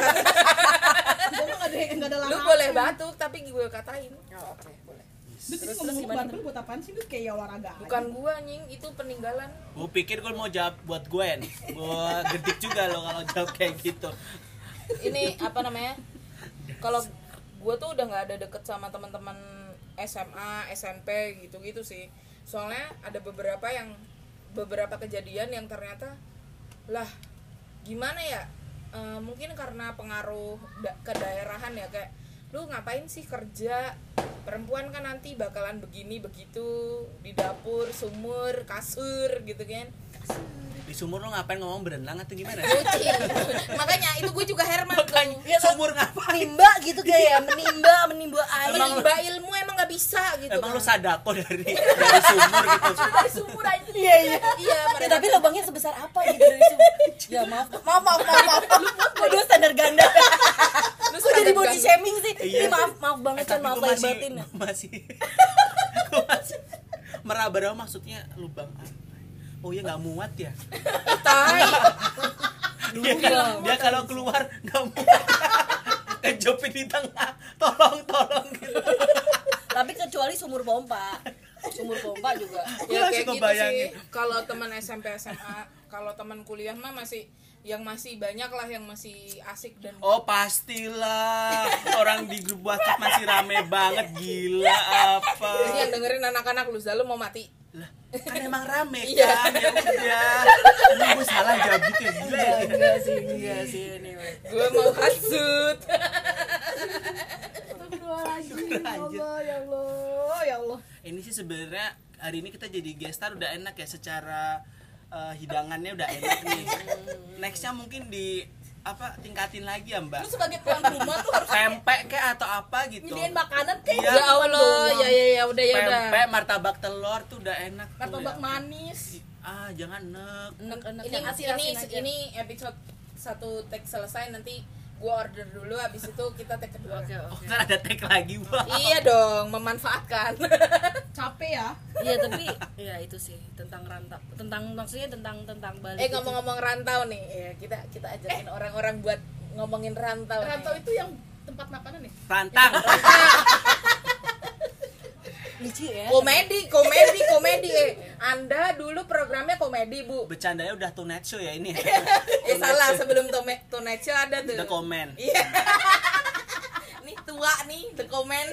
Gak ada lu boleh batuk tapi gue katain. Oh, oke, boleh. Terus gimana? Lu buat apaan sih? Lu kayak olahraga. Bukan gue anjing, itu peninggalan. Gue pikir gue mau jawab buat gue. Gue gedik juga lo kalau jawab kayak gitu. Ini apa namanya? Kalau gue tuh udah nggak ada deket sama teman-teman SMA, SMP gitu-gitu sih. Soalnya ada beberapa kejadian yang ternyata lah gimana ya, mungkin karena pengaruh kedaerahan ya kayak lu ngapain sih kerja, perempuan kan nanti bakalan begini begitu di dapur, sumur, kasur gitu kan. Di sumur lo ngapain, ngomong berenang atau gimana? Cuci. Makanya itu gue juga Herman tuh. Sumur ngapain? Menimba gitu kayak menimba air. Menimba ilmu emang enggak bisa gitu. Emang lo sadako dari sumur gitu. Dari sumur aja. Iya. Tapi lubangnya sebesar apa gitu dari sumur? Ya maaf. Waduh, standar ganda. Lu jadi body shaming sih. Maaf banget kan, maaf lahir batin. Masih. Meraba-raba maksudnya lubang. Oh ya, nggak muat ya. Tai. Dia kalau keluar nggak muat. Kejepit di tengah. Tolong gitu. Tapi kecuali sumur pompa juga. Ya kayak gitu sih. Kalau teman SMP SMA, kalau teman kuliah mah masih banyak lah yang masih asik dan. Oh pastilah. Orang di grup WhatsApp masih rame banget, gila apa. Ini yang dengerin anak-anak, lu selalu mau mati. Lah, kan emang rame kan, ya udah. Lu gue salah jawab gitu ya, gila ya. Enggak sih ini. Gue mau hasut. Ya Allah. Ini sih sebenarnya hari ini kita jadi gestar udah enak ya, secara hidangannya udah enak nih. Nextnya mungkin di tingkatin lagi ya Mbak. Lu sebagai tuan rumah tuh harus tempe kayak atau apa gitu. Nyediain makanan kayak ya Allah. Ya udah. Tempe, martabak telur tuh udah enak. Martabak tuh, manis. Ah, jangan nek. Ini episode 1 take selesai, nanti gua order dulu, habis itu kita take kedua. Oke. Kan ada take lagi, Mbak. Iya dong, memanfaatkan. Capek ya? Iya, tapi ya itu sih tentang rantau. Tentang Bali. Ngomong-ngomong rantau nih, ya kita ajakin orang-orang buat ngomongin rantau. Rantau nih. Itu yang tempat makanan nih. Rantang. Lucu ya. Komedi. Anda dulu programnya komedi, Bu. Bercandanya udah Tonight Show ya ini. Salah, sebelum Tonight Show ada tuh. The Comment. Iya. Nih tua nih, The Comment.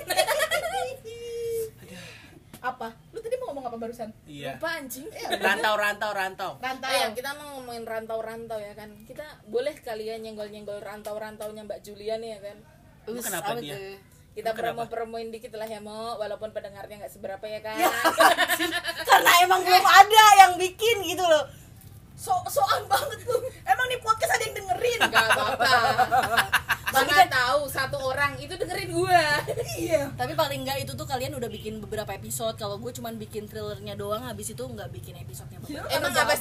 Apa? Lu tadi mau ngomong apa barusan? Iya. Lupa anjing. Rantau. Kita mau ngomongin rantau-rantau ya kan. Kita boleh kalian nyenggol-nyenggol rantau-rantaunya Mbak Julia nih ya kan. Lu kenapa dia? Kita promo-promoin dikit lah ya, Mo, walaupun pendengarnya enggak seberapa ya kan. Ya, karena emang belum ada yang bikin gitu loh. Soan banget lu. Emang nih podcast ada yang dengerin. Enggak apa-apa. Mana tahu satu orang itu dengerin gua. Iya. Tapi paling enggak itu tuh kalian udah bikin beberapa episode. Kalau gua cuman bikin trailernya doang, habis itu enggak bikin episode-nya. Emang apa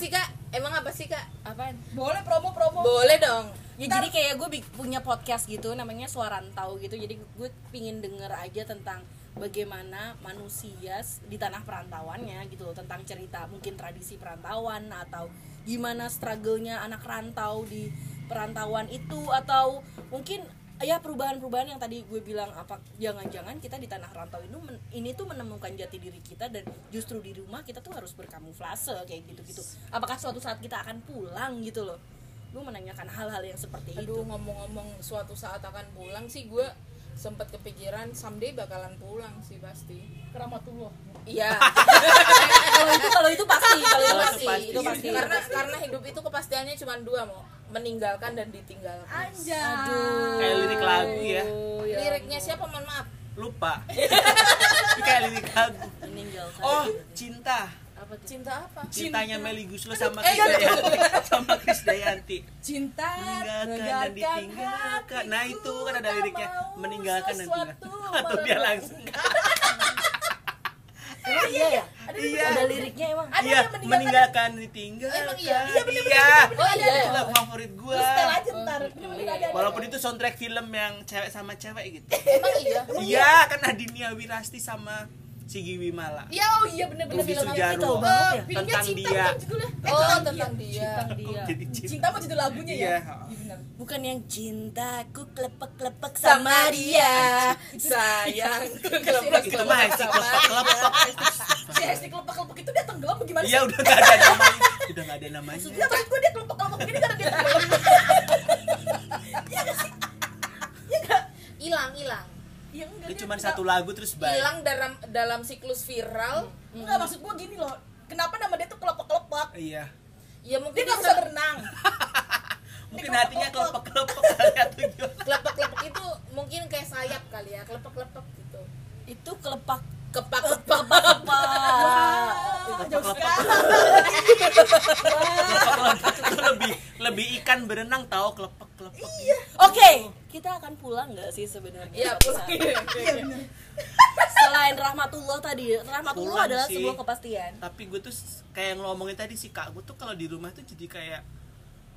sih, Kak? Apaan? Boleh promo-promo. Boleh dong. Ya, jadi kayak gua punya podcast gitu namanya Suara Rantau gitu. Jadi gua pingin denger aja tentang bagaimana manusia di tanah perantauannya gitu loh, tentang cerita mungkin tradisi perantauan atau gimana struggle-nya anak rantau di perantauan itu, atau mungkin ya perubahan-perubahan yang tadi gue bilang, apa jangan-jangan kita di tanah rantau ini tuh menemukan jati diri kita, dan justru di rumah kita tuh harus berkamuflase kayak gitu-gitu. Apakah suatu saat kita akan pulang gitu loh. Gue menanyakan hal-hal yang seperti itu. Ngomong-ngomong suatu saat akan pulang sih, gue sempat kepikiran someday bakalan pulang sih pasti. Keramatullah. Iya. Kalau itu pasti, itu pasti. Karena hidup itu kepastiannya cuma dua, Mo. Meninggalkan dan ditinggalkan. Anjay. Aduh. Kayak lirik lagu ya. Liriknya siapa, mohon maaf? Lupa. Kayak lirik lagu. Meninggalkan. Oh, cinta. Apa? Cintanya Melly Guslo sama Krisdayanti. Cinta meninggalkan dan ditinggalkan. Nah, itu kan ada liriknya, meninggalkan dan ditinggalkan. Atau dia langsung. Iya. Ada liriknya emang. Iya, meninggalkan ditinggalkan. Emang iya. Iya. Itu favorit gua. Setel aja ntar. Walaupun itu soundtrack film yang cewek sama cewek gitu. Emang iya. Iya, kan Adinia Wirasti sama Cici Wimala. Ya, oh iya benar-benar film itu tahu banget ya. Tentang dia. Tentang dia. Cinta mah judul lagunya ya. Iya. Bukan yang cintaku klepek-klepek sama dia. Sayangku klepek-klepek sama dia. Si klepek-klepek itu dia tenggelam bagaimana sih? Iya, udah enggak ada namanya. Maksudnya maksud gue dia klepek-klepek ini karena dia tenggelam. Iya enggak sih? Iya enggak? Hilang. Ya, dia cuma satu lagu terus hilang dalam siklus viral. Enggak, maksud gue gini loh, kenapa nama dia tuh kelepek-kelepek? Iya. Ya mungkin dia nggak bisa berenang. Mungkin hatinya kelepek-kelepek. Kelepek-kelepek itu mungkin kayak sayap kali ya, kelepek-kelepek gitu. Itu kelepak lebih ikan berenang tahu kelepek-kelepek. Iya. Oke, kita akan pulang enggak sih sebenarnya? Iya, pulang. Selain rahmatullah tadi, rahmatullah adalah sebuah kepastian. Tapi gue tuh kayak ngomongin tadi sih Kak, gue tuh kalau di rumah tuh jadi kayak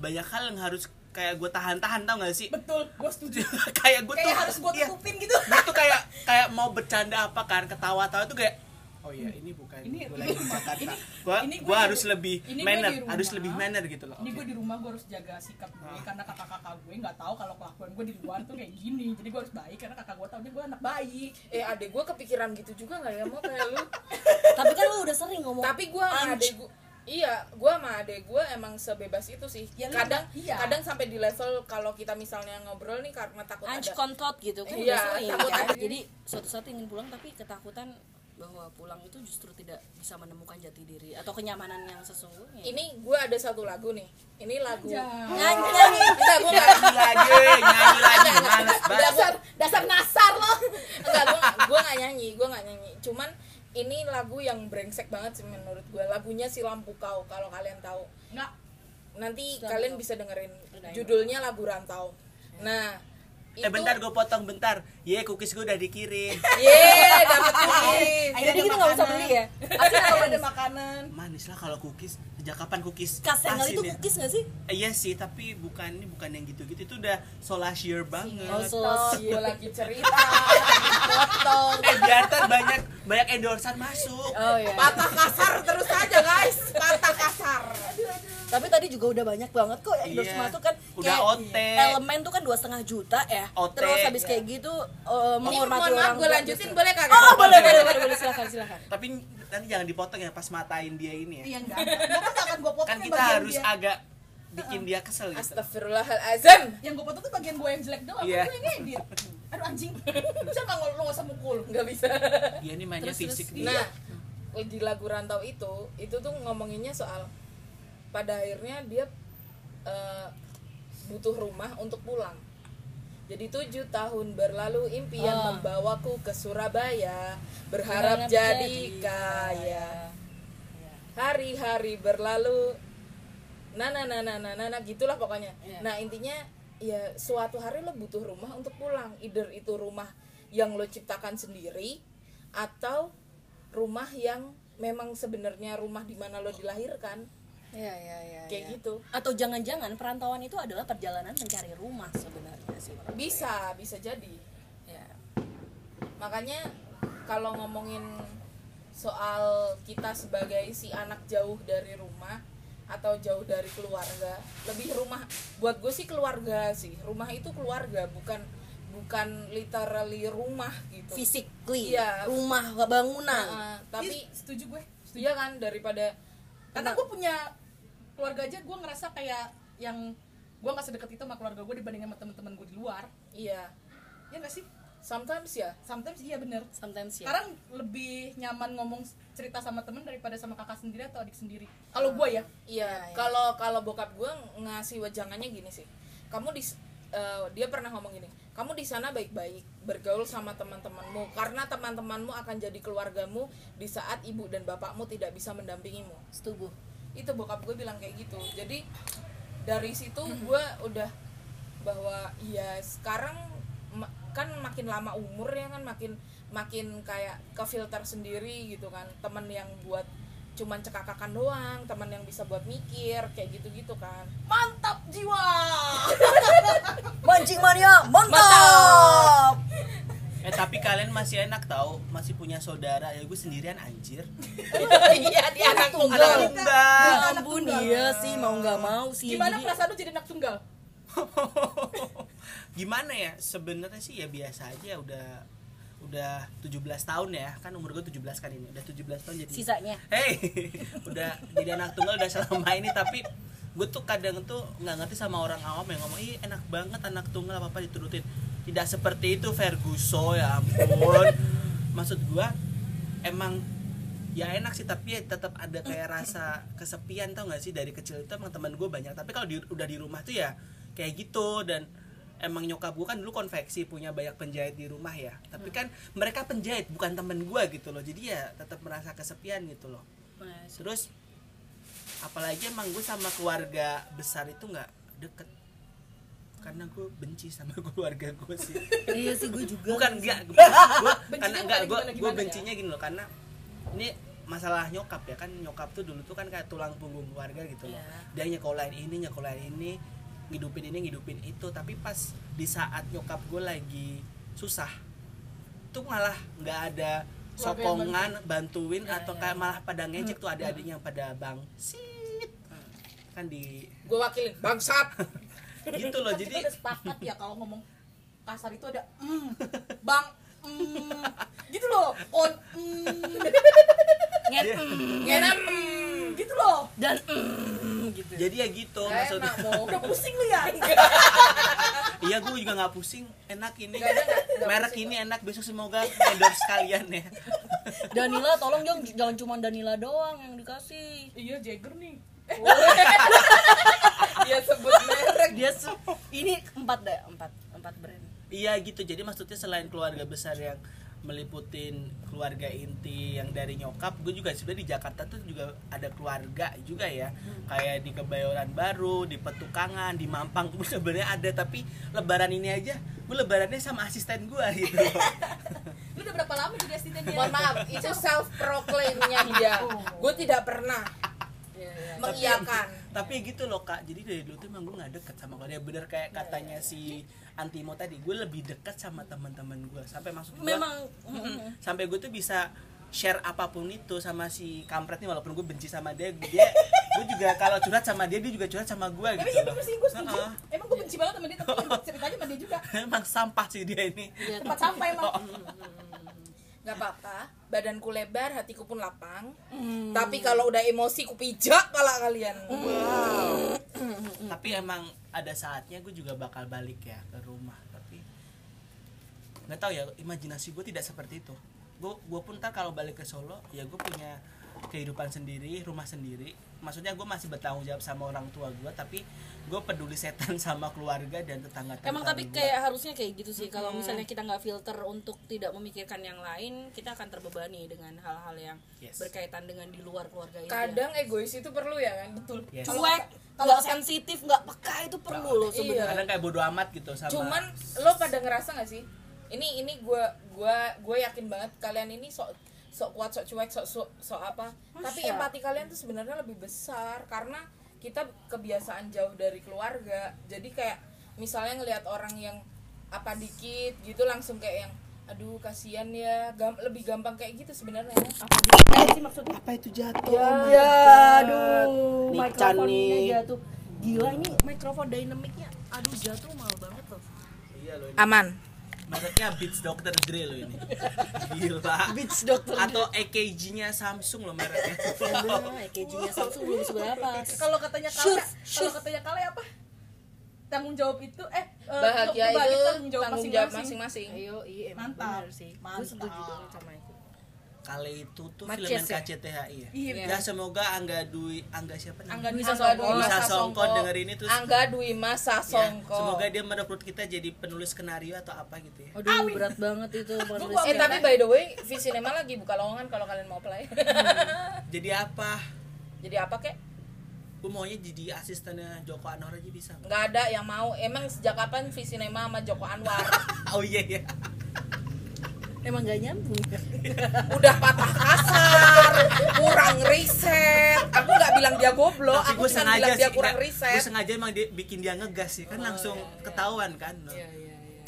banyak hal yang harus kayak gue tahan-tahan, tau gak sih? Betul, gue setuju. Kayak gue tuh harus gue tutupin gitu. Gue tuh kayak mau bercanda apa kan, ketawa-tawa tuh kayak oh iya ini bukan gue lagi di Jakarta. Gue harus lebih manner, harus lebih manner gitu loh. Ini gue di rumah gue harus jaga sikap gue karena kakak-kakak gue nggak tahu kalau kelakuan gue di luar tuh kayak gini. Jadi gue harus baik karena kakak gue tahu dia gue anak baik. Adek gue kepikiran gitu juga nggak ya mau kayak lu? Tapi kan lu udah sering ngomong. Tapi gue adek gue. Iya, gue sama adek gue emang sebebas itu sih. Ya, kadang sampai di level kalau kita misalnya ngobrol nih karena takut ada kontot gitu kan. Iya, takut ada. Jadi suatu saat ingin pulang tapi ketakutan bahwa pulang itu justru tidak bisa menemukan jati diri atau kenyamanan yang sesungguhnya. Ini gue ada satu lagu nih. Ini lagu nyanyi. Enggak, gue nyanyi lagi. Dasar nasar lo. Enggak, gue nggak nyanyi. Cuman ini lagu yang brengsek banget sih menurut gue. Lagunya Si Lampu Kau, kalau kalian tahu. Enggak. Nanti Lampu kalian bisa dengerin. Judulnya Lagu Rantau. Nah, itu bentar gue potong bentar. Ye, cookies gue udah dikirim. Ye, dapat cookies. Jadi kita enggak usah beli ya. Asal ada makanan. Manis lah kalau cookies. Sejak kapan cookies? Kasengel itu cookies enggak sih? Iya sih, tapi bukan yang gitu-gitu. Itu udah solasier banget. Oh, solasier lagi cerita. Potong. Biarkan banyak endorsean masuk. Oh, iya. Patah kasar terus aja guys, patah kasar. Tapi tadi juga udah banyak banget kok endorsement tuh kan. Udah OT. Elemen tuh kan 2,5 juta ya. OT. Terus habis kayak gitu menghormati orang. Gue lanjutin boleh Kak? Oh, boleh silakan. Tapi nanti jangan dipotong ya pas matain dia ini ya. Iya enggak. Enggak akan gua potong. Kan kita harus agak bikin dia kesel gitu. Astagfirullahalazim. Yang gua potong tuh bagian gua yang jelek doang. Aku yang ngedit. Aduh anjing, bisa nggak lo nggak usah mukul, nggak bisa. Iya ini mainnya fisik nih. Nah, di Lagu Rantau itu tuh ngomonginnya soal pada akhirnya dia butuh rumah untuk pulang. Jadi 7 tahun berlalu impian membawaku ke Surabaya, berharap jadi kaya. Hari-hari berlalu, nah gitulah pokoknya. Yeah. Nah intinya ya suatu hari lo butuh rumah untuk pulang, either itu rumah yang lo ciptakan sendiri atau rumah yang memang sebenarnya rumah di mana lo dilahirkan. Ya. Kayak gitu. Atau jangan-jangan perantauan itu adalah perjalanan mencari rumah sebenarnya sih. Bisa jadi. Ya. Makanya kalau ngomongin soal kita sebagai si anak jauh dari rumah atau jauh dari keluarga, lebih rumah buat gue sih keluarga sih. Rumah itu keluarga, bukan literally rumah gitu. Physically. Ya. Rumah, bangunan. Tapi setuju gue. Iya kan daripada karena gue punya keluarga aja gue ngerasa kayak yang gue nggak sedekat itu sama keluarga gue dibandingin sama teman-teman gue di luar. Iya. Ya nggak sih? Sometimes iya bener. Sometimes ya. Sekarang lebih nyaman ngomong cerita sama temen daripada sama kakak sendiri atau adik sendiri. Kalau gue ya. Iya. Kalau bokap gue ngasih wejangannya gini sih. Dia pernah ngomong gini. Kamu di sana baik-baik, bergaul sama teman-temanmu karena teman-temanmu akan jadi keluargamu di saat ibu dan bapakmu tidak bisa mendampingimu. Setuju. Itu bokap gue bilang kayak gitu. Jadi dari situ gue udah bahwa ya sekarang kan makin lama umur ya kan makin kayak ke filter sendiri gitu kan. Teman yang buat cuman cekakakan doang, teman yang bisa buat mikir kayak gitu-gitu kan. Mantap jiwa. Mancing Maria, mantap. Tapi kalian masih enak tau, masih punya saudara. Ya gue sendirian anjir. Iya, dia anak tunggal. Ya ampun dia sih mau enggak mau sih. Gimana perasaan lu jadi anak tunggal? Gimana ya? Sebenarnya sih ya biasa aja udah 17 tahun ya, kan umur gue 17 kan ini, udah 17 tahun jadi sisanya udah jadi anak tunggal udah selama ini. Tapi gue tuh kadang tuh gak ngerti sama orang awam yang ngomong, ih enak banget anak tunggal apa-apa diturutin. Tidak seperti itu Ferguson, ya ampun. Maksud gue, emang ya enak sih, tapi ya tetap ada kayak rasa kesepian tau gak sih. Dari kecil itu emang teman gue banyak, tapi kalau udah di rumah tuh ya kayak gitu. Dan emang nyokap gue kan dulu konveksi, punya banyak penjahit di rumah ya, tapi kan mereka penjahit bukan temen gue gitu loh, jadi ya tetap merasa kesepian gitu loh. Masih. Terus apalagi emang gue sama keluarga besar itu nggak deket, karena gue benci sama keluarga gue sih. Iya sih, gue juga bukan nggak gue bencinya ya? Gini loh, karena ini masalah nyokap ya kan, nyokap tuh dulu tuh kan kayak tulang punggung keluarga gitu loh, dia nyekolahin ini ngidupin itu, tapi pas di saat nyokap gue lagi susah tuh malah nggak ada sokongan bantuin atau kayak malah pada ngejek tuh adik-adiknya pada bangsit kan di gue wakilin bangsat gitu loh. Kan jadi kita udah sepakat ya kalau ngomong kasar itu ada bang gitu loh, on ngenem gitu loh, dan gitu. Jadi ya gitu maksudnya. Udah pusing lu ya? Iya, gue juga nggak pusing, enak ini. Gak merek pusing, ini kok. Enak, besok semoga endorse sekalian ya. Danila, tolong jangan cuma Danila doang yang dikasih. Iya, Jagger nih. Dia sebut merek. Ini 4 brand. Iya gitu, jadi maksudnya selain keluarga besar yang meliputin keluarga inti yang dari nyokap, gue juga sebenarnya di Jakarta tuh juga ada keluarga juga ya, kayak di Kebayoran Baru, di Petukangan, di Mampang gue sebenarnya ada, tapi lebaran ini aja gue lebarannya sama asisten gue gitu. Lu udah berapa lama jadi asistennya? Mohon maaf, itu self proclaimnya dia, gue tidak pernah mengiyakan. Tapi gitu loh Kak, jadi dari dulu tuh emang gue gak deket sama keluarga, bener kayak katanya si Antimo tadi, gue lebih dekat sama teman-teman gue, sampai maksud gue memang sampai gue tuh bisa share apapun itu sama si kampret nih, walaupun gue benci sama dia gue juga kalau curhat sama dia juga curhat sama gue gitu. Tapi ya bener sih, gue setuju, emang gue benci banget sama dia, tapi ceritanya sama dia juga emang sampah sih dia ini, tempat sampah emang. Gak apa-apa, badanku lebar, hatiku pun lapang. Tapi kalau udah emosi, ku pijak pala kalian. Wow. Tapi emang ada saatnya gue juga bakal balik ya ke rumah. Tapi nggak tahu ya, imajinasi gue tidak seperti itu. Gue pun ntar kalau balik ke Solo, ya gue punya kehidupan sendiri, rumah sendiri. Maksudnya gue masih bertanggung jawab sama orang tua gue, tapi gue peduli setan sama keluarga dan tetangga. Emang tapi gua kayak harusnya kayak gitu sih. Kalau misalnya kita nggak filter untuk tidak memikirkan yang lain, kita akan terbebani dengan hal-hal yang berkaitan dengan di luar keluarga. Kadang ya, egois itu perlu ya kan, betul. Cuek, kalau sensitif, nggak peka itu perlu loh sebenarnya. Kadang kayak bodo amat gitu sama. Cuman lo pada ngerasa nggak sih? Ini gue yakin banget kalian ini sok kuat, sok cuek, sok apa. Masa? Tapi empati kalian tuh sebenarnya lebih besar, karena kita kebiasaan jauh dari keluarga. Jadi kayak misalnya ngelihat orang yang apa dikit gitu langsung kayak yang aduh kasihan ya, lebih gampang kayak gitu sebenarnya. Apa sih maksudnya? Apa itu jatuh? Ya aduh, mikrofonnya jatuh. Gila, ini mikrofon dinamiknya aduh jatuh mahal banget loh. Iya loh. Aman. Maksudnya Beats Dr. Dre lo ini. Gila. Beats Dr. Dre. Atau EKG-nya Samsung lo mereknya. Wow. EKG-nya Samsung belum seberapa. Kalau katanya Kale, apa? Tanggung jawab itu bahagia itu tanggung jawab masing-masing. Ayo, iya emang benar sih. Gue setuju banget sama itu. Kale itu tuh film NKCTHI ya. Ya semoga Angga siapa namanya? Angga Dwi Sasongko denger ini terus. Angga Dwi Mas Sasongko. Ya, semoga dia merekrut kita jadi penulis skenario atau apa gitu ya. Aduh, amin. Berat banget itu penulis. Tapi by the way, Visinema lagi buka lowongan kalau kalian mau apply. Jadi apa? Jadi apa kek? Gue maunya jadi asistennya Joko Anwar aja bisa. Enggak ada yang mau. Emang sejak kapan Visinema sama Joko Anwar? Oh iya. Emang gak nyambung. Udah patah kasar, kurang riset. Aku gak bilang dia goblok, tapi aku cuma bilang dia kurang riset. Gue sengaja emang bikin dia ngegas sih, kan langsung ketahuan kan.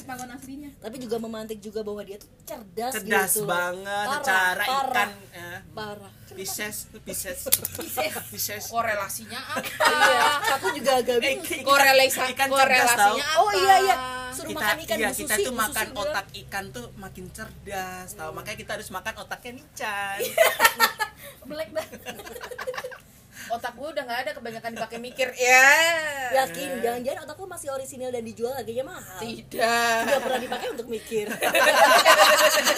Panggon aslinya. Tapi juga memantik juga bahwa dia tuh cerdas gitu. Cerdas banget, cara ikan ya. Parah. Pisces. Korelasinya apa? Satu juga agak bingung. Korelasinya apa? Oh iya. Suruh kita makan ikan disusi, kita tuh makan otak ikan tuh makin cerdas, tahu. Makanya kita harus makan otaknya Nican. Black banget. Otak gue udah nggak ada, kebanyakan dipakai mikir ya. Yakin jangan-jangan otak gue masih orisinil dan dijual harganya mahal. Tidak pernah dipakai untuk mikir.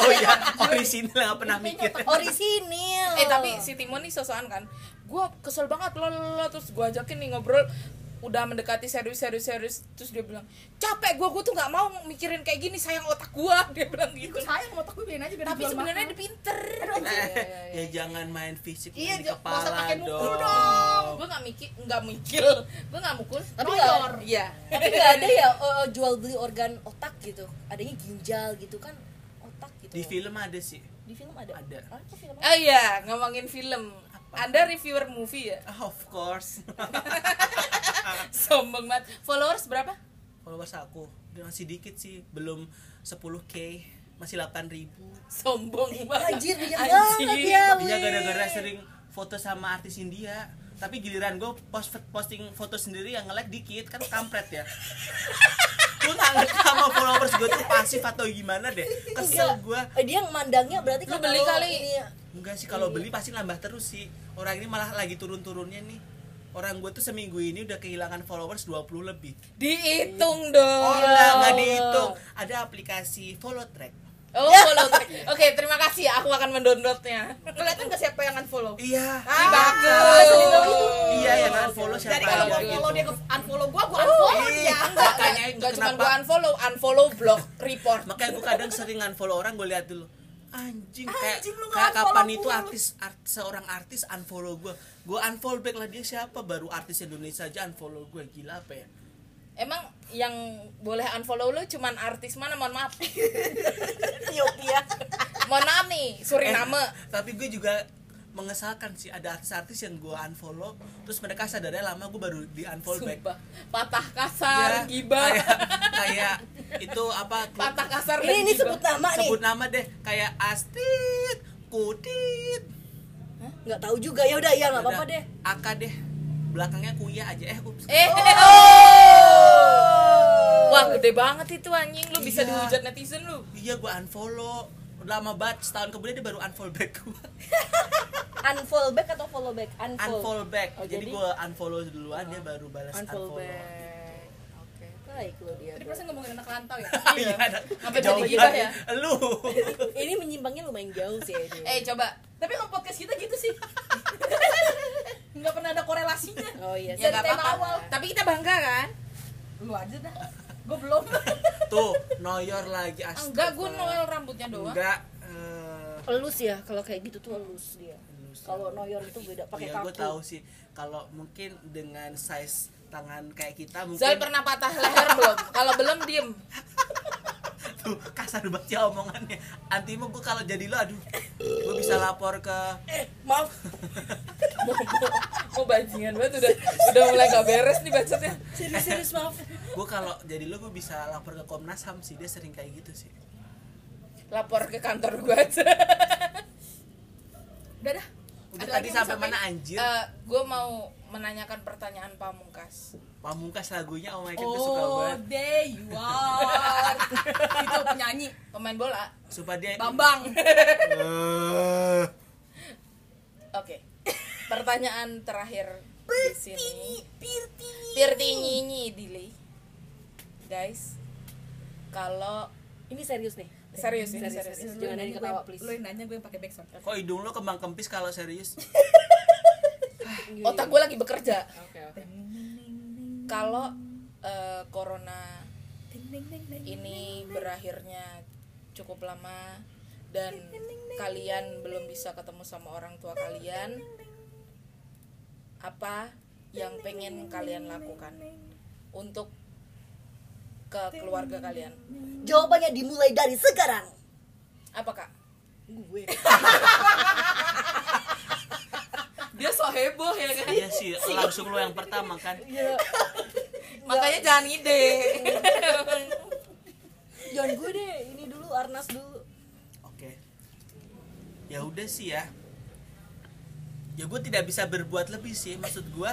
Oh iya, orisinil nggak pernah mikir. Orisinil. Tapi si Timo nih sosokan kan, gue kesel banget lo terus gue ajakin nih ngobrol. udah mendekati serius, terus dia bilang capek gue tuh nggak mau mikirin kayak gini, sayang otak gue, dia bilang gitu. Sayang otak gue biarin aja, biar tapi sebenarnya dia pinter. Ya jangan main fisik, main di kepala dong. Gue nggak mukul, tapi nggak ya. Tapi nggak ada ya jual beli organ otak gitu, adanya ginjal gitu kan, otak gitu. Di film ada sih. Di film ada. Ah iya, ngomongin film. Anda reviewer movie ya? Oh, of course. Sombong banget. Followers berapa? Followers aku masih dikit sih, belum 10k, masih 8.000. Sombong banget. Anjir, banget ya. Iya, gara-gara sering foto sama artis India. Tapi giliran gue posting foto sendiri yang nge-like dikit, kan kampret ya. Gue gak ngerti sama followers gue tuh pasif atau gimana deh. Kesel gue. Dia mandangnya berarti kan beli kali ini. Enggak sih, kalau beli pasti nambah terus sih. Orang ini malah lagi turun-turunnya nih. Orang gue tuh seminggu ini udah kehilangan followers 20 lebih. Dihitung dong. Oh enggak dihitung. Ada aplikasi follow track. Oh, follow track. Oke, terima kasih ya, aku akan mendownloadnya. Kelihatan enggak siapa yang unfollow? Iya. Ah, bagus. Iya, yang unfollow siapa? Jadi kalau gue follow dia unfollow gue unfollow dia. Makanya enggak cuma gue unfollow blog, report. Makanya gue kadang sering unfollow orang, gue lihat dulu. Anjing kayak kapan itu artis seorang artis unfollow gue unfollow back lah dia siapa, baru artis Indonesia aja unfollow gue, gila apa ya? Emang yang boleh unfollow lo cuman artis mana, mohon maaf? Ethiopia. Mohon maaf nih, Suriname. Tapi gue juga mengesalkan sih, ada artis-artis yang gue unfollow terus mereka sadarnya lama, gue baru di unfollow back. Patah kasar, gibah. Kayak itu apa? Patah kasar. Ini sebut nama nih. Sebut nama deh, kayak Astit, Kudit. Hah? Enggak tahu juga. Ya udah, ya enggak apa-apa deh. Aka deh. Belakangnya Kuya aja. Wah, gede banget itu anjing, lu bisa dihujat netizen lu. Iya, gue unfollow. Lama banget, setahun kemudian dia baru unfollow back gue. Unfollow back atau follow back? Unfollow back. Oh, jadi gue unfollow duluan, dia baru balas unfollow. Oke. Baik lo dia. Tadi perasaan ngomongin anak rantau ya? Iya. Apa jadi gibah ya? Lu. Ini menyimpangnya lumayan jauh sih ya, dia. Coba. Tapi kalau podcast kita gitu sih. Enggak pernah ada korelasinya. Oh iya, ya, dari tema awal. Tapi kita bangga kan? Lu aja dah. Gue belum. Tuh, noyor lagi astaga. Enggak, gue noyor rambutnya doang. Enggak. Elus ya, kalau kayak gitu tuh elus dia. Kalau noyor itu beda pakai kaku. Iya, gue tahu sih. Kalau mungkin dengan size tangan kayak kita mungkin. Zal pernah patah leher belum? Kalau belum diem. Tuh, kasar banget ya omongannya. Antimo gue kalau jadi lo, aduh. Gue bisa lapor ke maaf. Mau bajingan banget udah mulai gak beres nih bacotnya. Serius maaf. Gue kalau jadi lo, gue bisa lapor ke Komnas HAM sih, dia sering kayak gitu sih. Lapor ke kantor gue aja. Udah dah. Udah tadi sampai mana anjir? Gue mau menanyakan pertanyaan Pamungkas. Pamungkas lagunya oh my god, gue suka banget. Oh there you are. Itu penyanyi, pemain bola. Supaya dia Bambang. Oke. Pertanyaan terakhir di sini. Pirtinyi delay. Guys, kalau ini serius nih. Serius. Jangan ada ketawa please. Lu yang nanya, gue yang pakai backsound. Kok hidung lu kembang kempis kalau serius? Otak gue lagi bekerja. Okay. Kalau corona ini berakhirnya cukup lama dan kalian belum bisa ketemu sama orang tua kalian, apa yang pengen kalian lakukan untuk ke keluarga kalian? Jawabannya dimulai dari sekarang. Apa kak? Gue. Dia so heboh ya kan? Iya sih, langsung lo yang pertama kan. Iya. Makanya jangan ide. Jangan gue deh, ini dulu Arnas dulu. Oke. Ya udah sih ya. Ya gue tidak bisa berbuat lebih sih. Maksud gue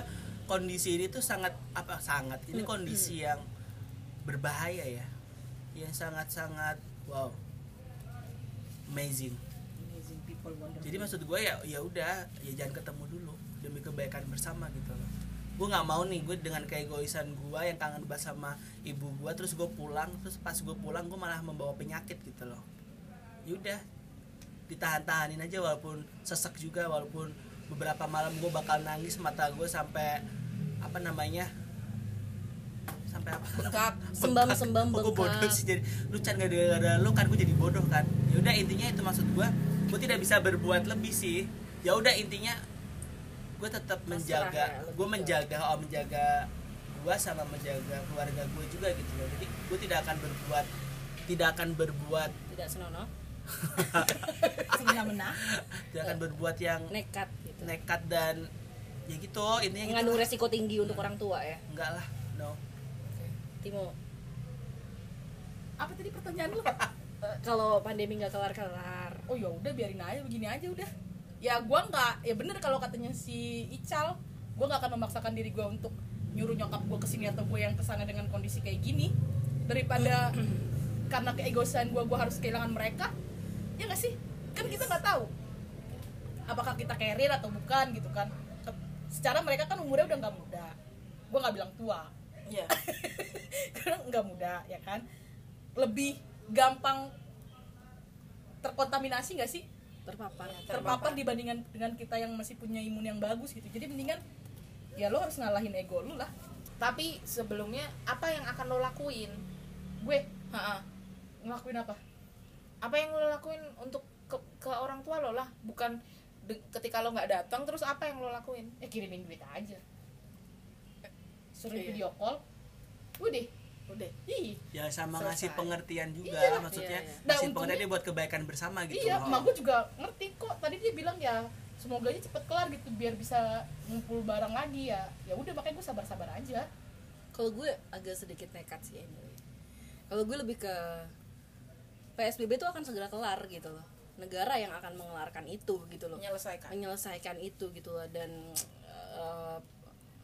kondisi ini tuh sangat ini kondisi yang berbahaya ya, yang sangat-sangat wow, amazing people, wonderful. Jadi maksud gue ya udah, ya jangan ketemu dulu demi kebaikan bersama gitu loh. Gue nggak mau nih, gue dengan keegoisan gue yang kangen banget sama ibu gue, terus gue pulang, terus pas gue pulang gue malah membawa penyakit gitu loh. Ya udah, ditahan-tahanin aja, walaupun sesek juga, walaupun beberapa malam gue bakal nangis, mata gue sampai apa namanya sampai apa? Bengkak, sembam-sembam bengkak. Gue bodoh sih, jadi lu kan gak ada lu kan gue jadi bodoh kan. Ya udah intinya itu maksud gue tidak bisa berbuat lebih sih. Ya udah intinya gue tetap menjaga, gue menjaga gue sama menjaga keluarga gue juga gitu loh. Jadi gue tidak akan berbuat tidak senonoh. Semena-mena. Tidak akan berbuat yang nekat gitu. Nekat dan ya gitu intinya mengandung gitu resiko tinggi untuk orang tua ya? Enggak lah, no. Timo, apa tadi pertanyaan lu? Kalau pandemi nggak kelar-kelar, oh ya udah biarin aja begini aja udah. Ya gue nggak, ya bener kalau katanya si Ical, gue nggak akan memaksakan diri gue untuk nyuruh nyokap gue kesini atau gue yang kesana dengan kondisi kayak gini daripada karena keegoisan gue harus kehilangan mereka, ya nggak sih? Kan kita nggak tahu apakah kita carrier atau bukan gitu kan. Secara mereka kan umurnya udah nggak muda, gue nggak bilang tua, yeah. Karena nggak muda ya kan, lebih gampang terkontaminasi nggak sih, terpapar dibandingkan dengan kita yang masih punya imun yang bagus gitu. Jadi mendingan ya lo harus ngalahin ego lo lah. Tapi sebelumnya apa yang akan lo lakuin? Gue ngelakuin apa? Apa yang lo lakuin untuk ke orang tua lo lah, bukan ketika lo nggak datang terus apa yang lo lakuin? Ya kirimin duit aja, suruh video call, udah. Ya sama ngasih pengertian juga, iyalah. Maksudnya iya. Ngasih pengertian buat kebaikan bersama gitu. Iya, emak gue juga ngerti kok. Tadi dia bilang ya semoga aja cepet kelar gitu biar bisa ngumpul barang lagi ya. Ya udah makanya gue sabar-sabar aja. Kalau gue agak sedikit nekat sih anyway. Kalau gue lebih ke PSBB itu akan segera kelar gitu loh. Negara yang akan mengelarkan itu gitu loh, menyelesaikan itu gitu loh. Dan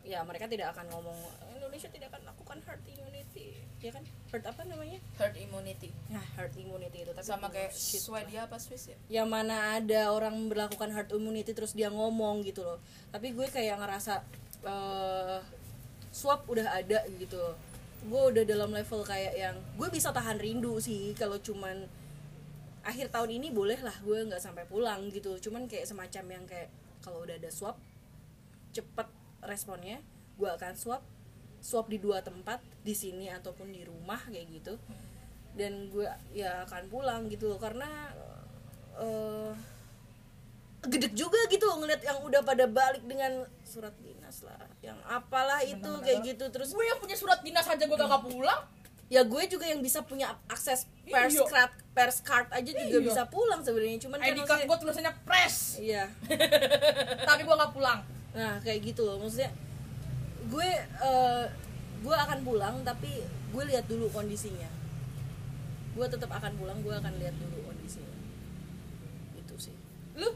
ya mereka tidak akan ngomong Indonesia tidak akan lakukan herd immunity, ya kan? Herd apa namanya? Herd immunity. Nah, herd immunity itu tapi sama kayak Swedia apa Swiss ya? Ya mana ada orang berlakukan herd immunity terus dia ngomong gitu loh. Tapi gue kayak ngerasa swab udah ada gitu loh. Gue udah dalam level kayak yang gue bisa tahan rindu sih kalau cuman akhir tahun ini boleh lah gue nggak sampai pulang gitu, cuman kayak semacam yang kayak kalau udah ada swab cepet responnya gue akan swab di 2 tempat, di sini ataupun di rumah kayak gitu, dan gue ya akan pulang gitu loh. Karena gedeg juga gitu ngeliat yang udah pada balik dengan surat dinas lah yang apalah itu kayak gitu. Terus gue yang punya surat dinas aja gue gak pulang. Ya gue juga yang bisa punya akses pers card aja juga bisa pulang sebenarnya, cuman ID card gue tulisannya press. Iya. Tapi gue nggak pulang. Nah kayak gitu loh, maksudnya gue akan pulang tapi gue lihat dulu kondisinya. Gue tetap akan pulang, gue akan lihat dulu kondisinya. Itu sih. Lu?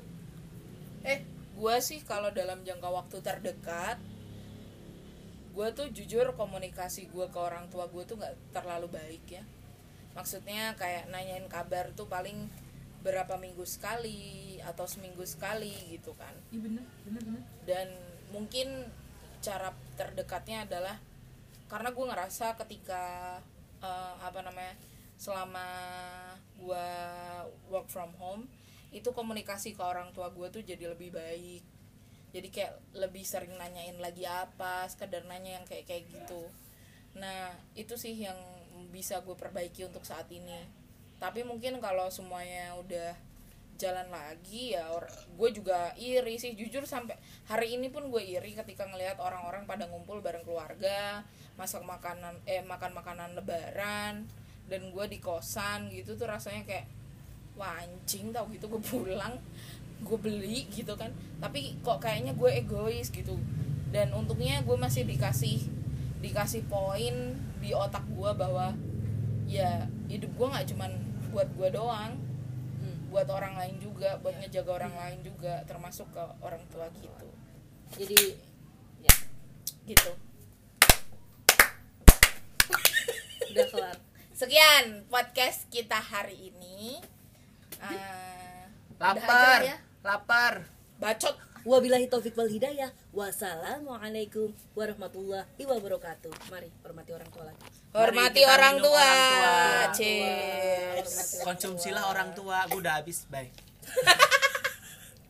Gue sih kalau dalam jangka waktu terdekat, gue tuh jujur komunikasi gue ke orang tua gue tuh nggak terlalu baik ya. Maksudnya kayak nanyain kabar tuh paling berapa minggu sekali atau seminggu sekali gitu kan. Iya bener. Dan mungkin cara terdekatnya adalah karena gue ngerasa ketika selama gue work from home itu komunikasi ke orang tua gue tuh jadi lebih baik. Jadi kayak lebih sering nanyain lagi apa, sekedar nanya yang kayak gitu. Nah, itu sih yang bisa gue perbaiki untuk saat ini. Tapi mungkin kalau semuanya udah jalan lagi ya, gue juga iri sih. Jujur sampai hari ini pun gue iri ketika ngelihat orang-orang pada ngumpul bareng keluarga, masak makan makanan lebaran, dan gue di kosan gitu tuh rasanya kayak wah anjing tau gitu gue pulang. Gue beli gitu kan, tapi kok kayaknya gue egois gitu. Dan untungnya gue masih dikasih poin di otak gue bahwa ya hidup gue nggak cuman buat gue doang, buat orang lain juga, buat ngejaga orang lain juga, termasuk ke orang tua gitu. Jadi ya gitu. Udah kelar. Sekian podcast kita hari ini. Lapar ya. Lapar, bacot. Wabillahi taufiq wal hidayah. Wassalamualaikum warahmatullahi wabarakatuh. Mari hormati orang tua lagi. Hormati orang tua. Cheers. Konsumsilah orang tua. Gue udah habis. Bye.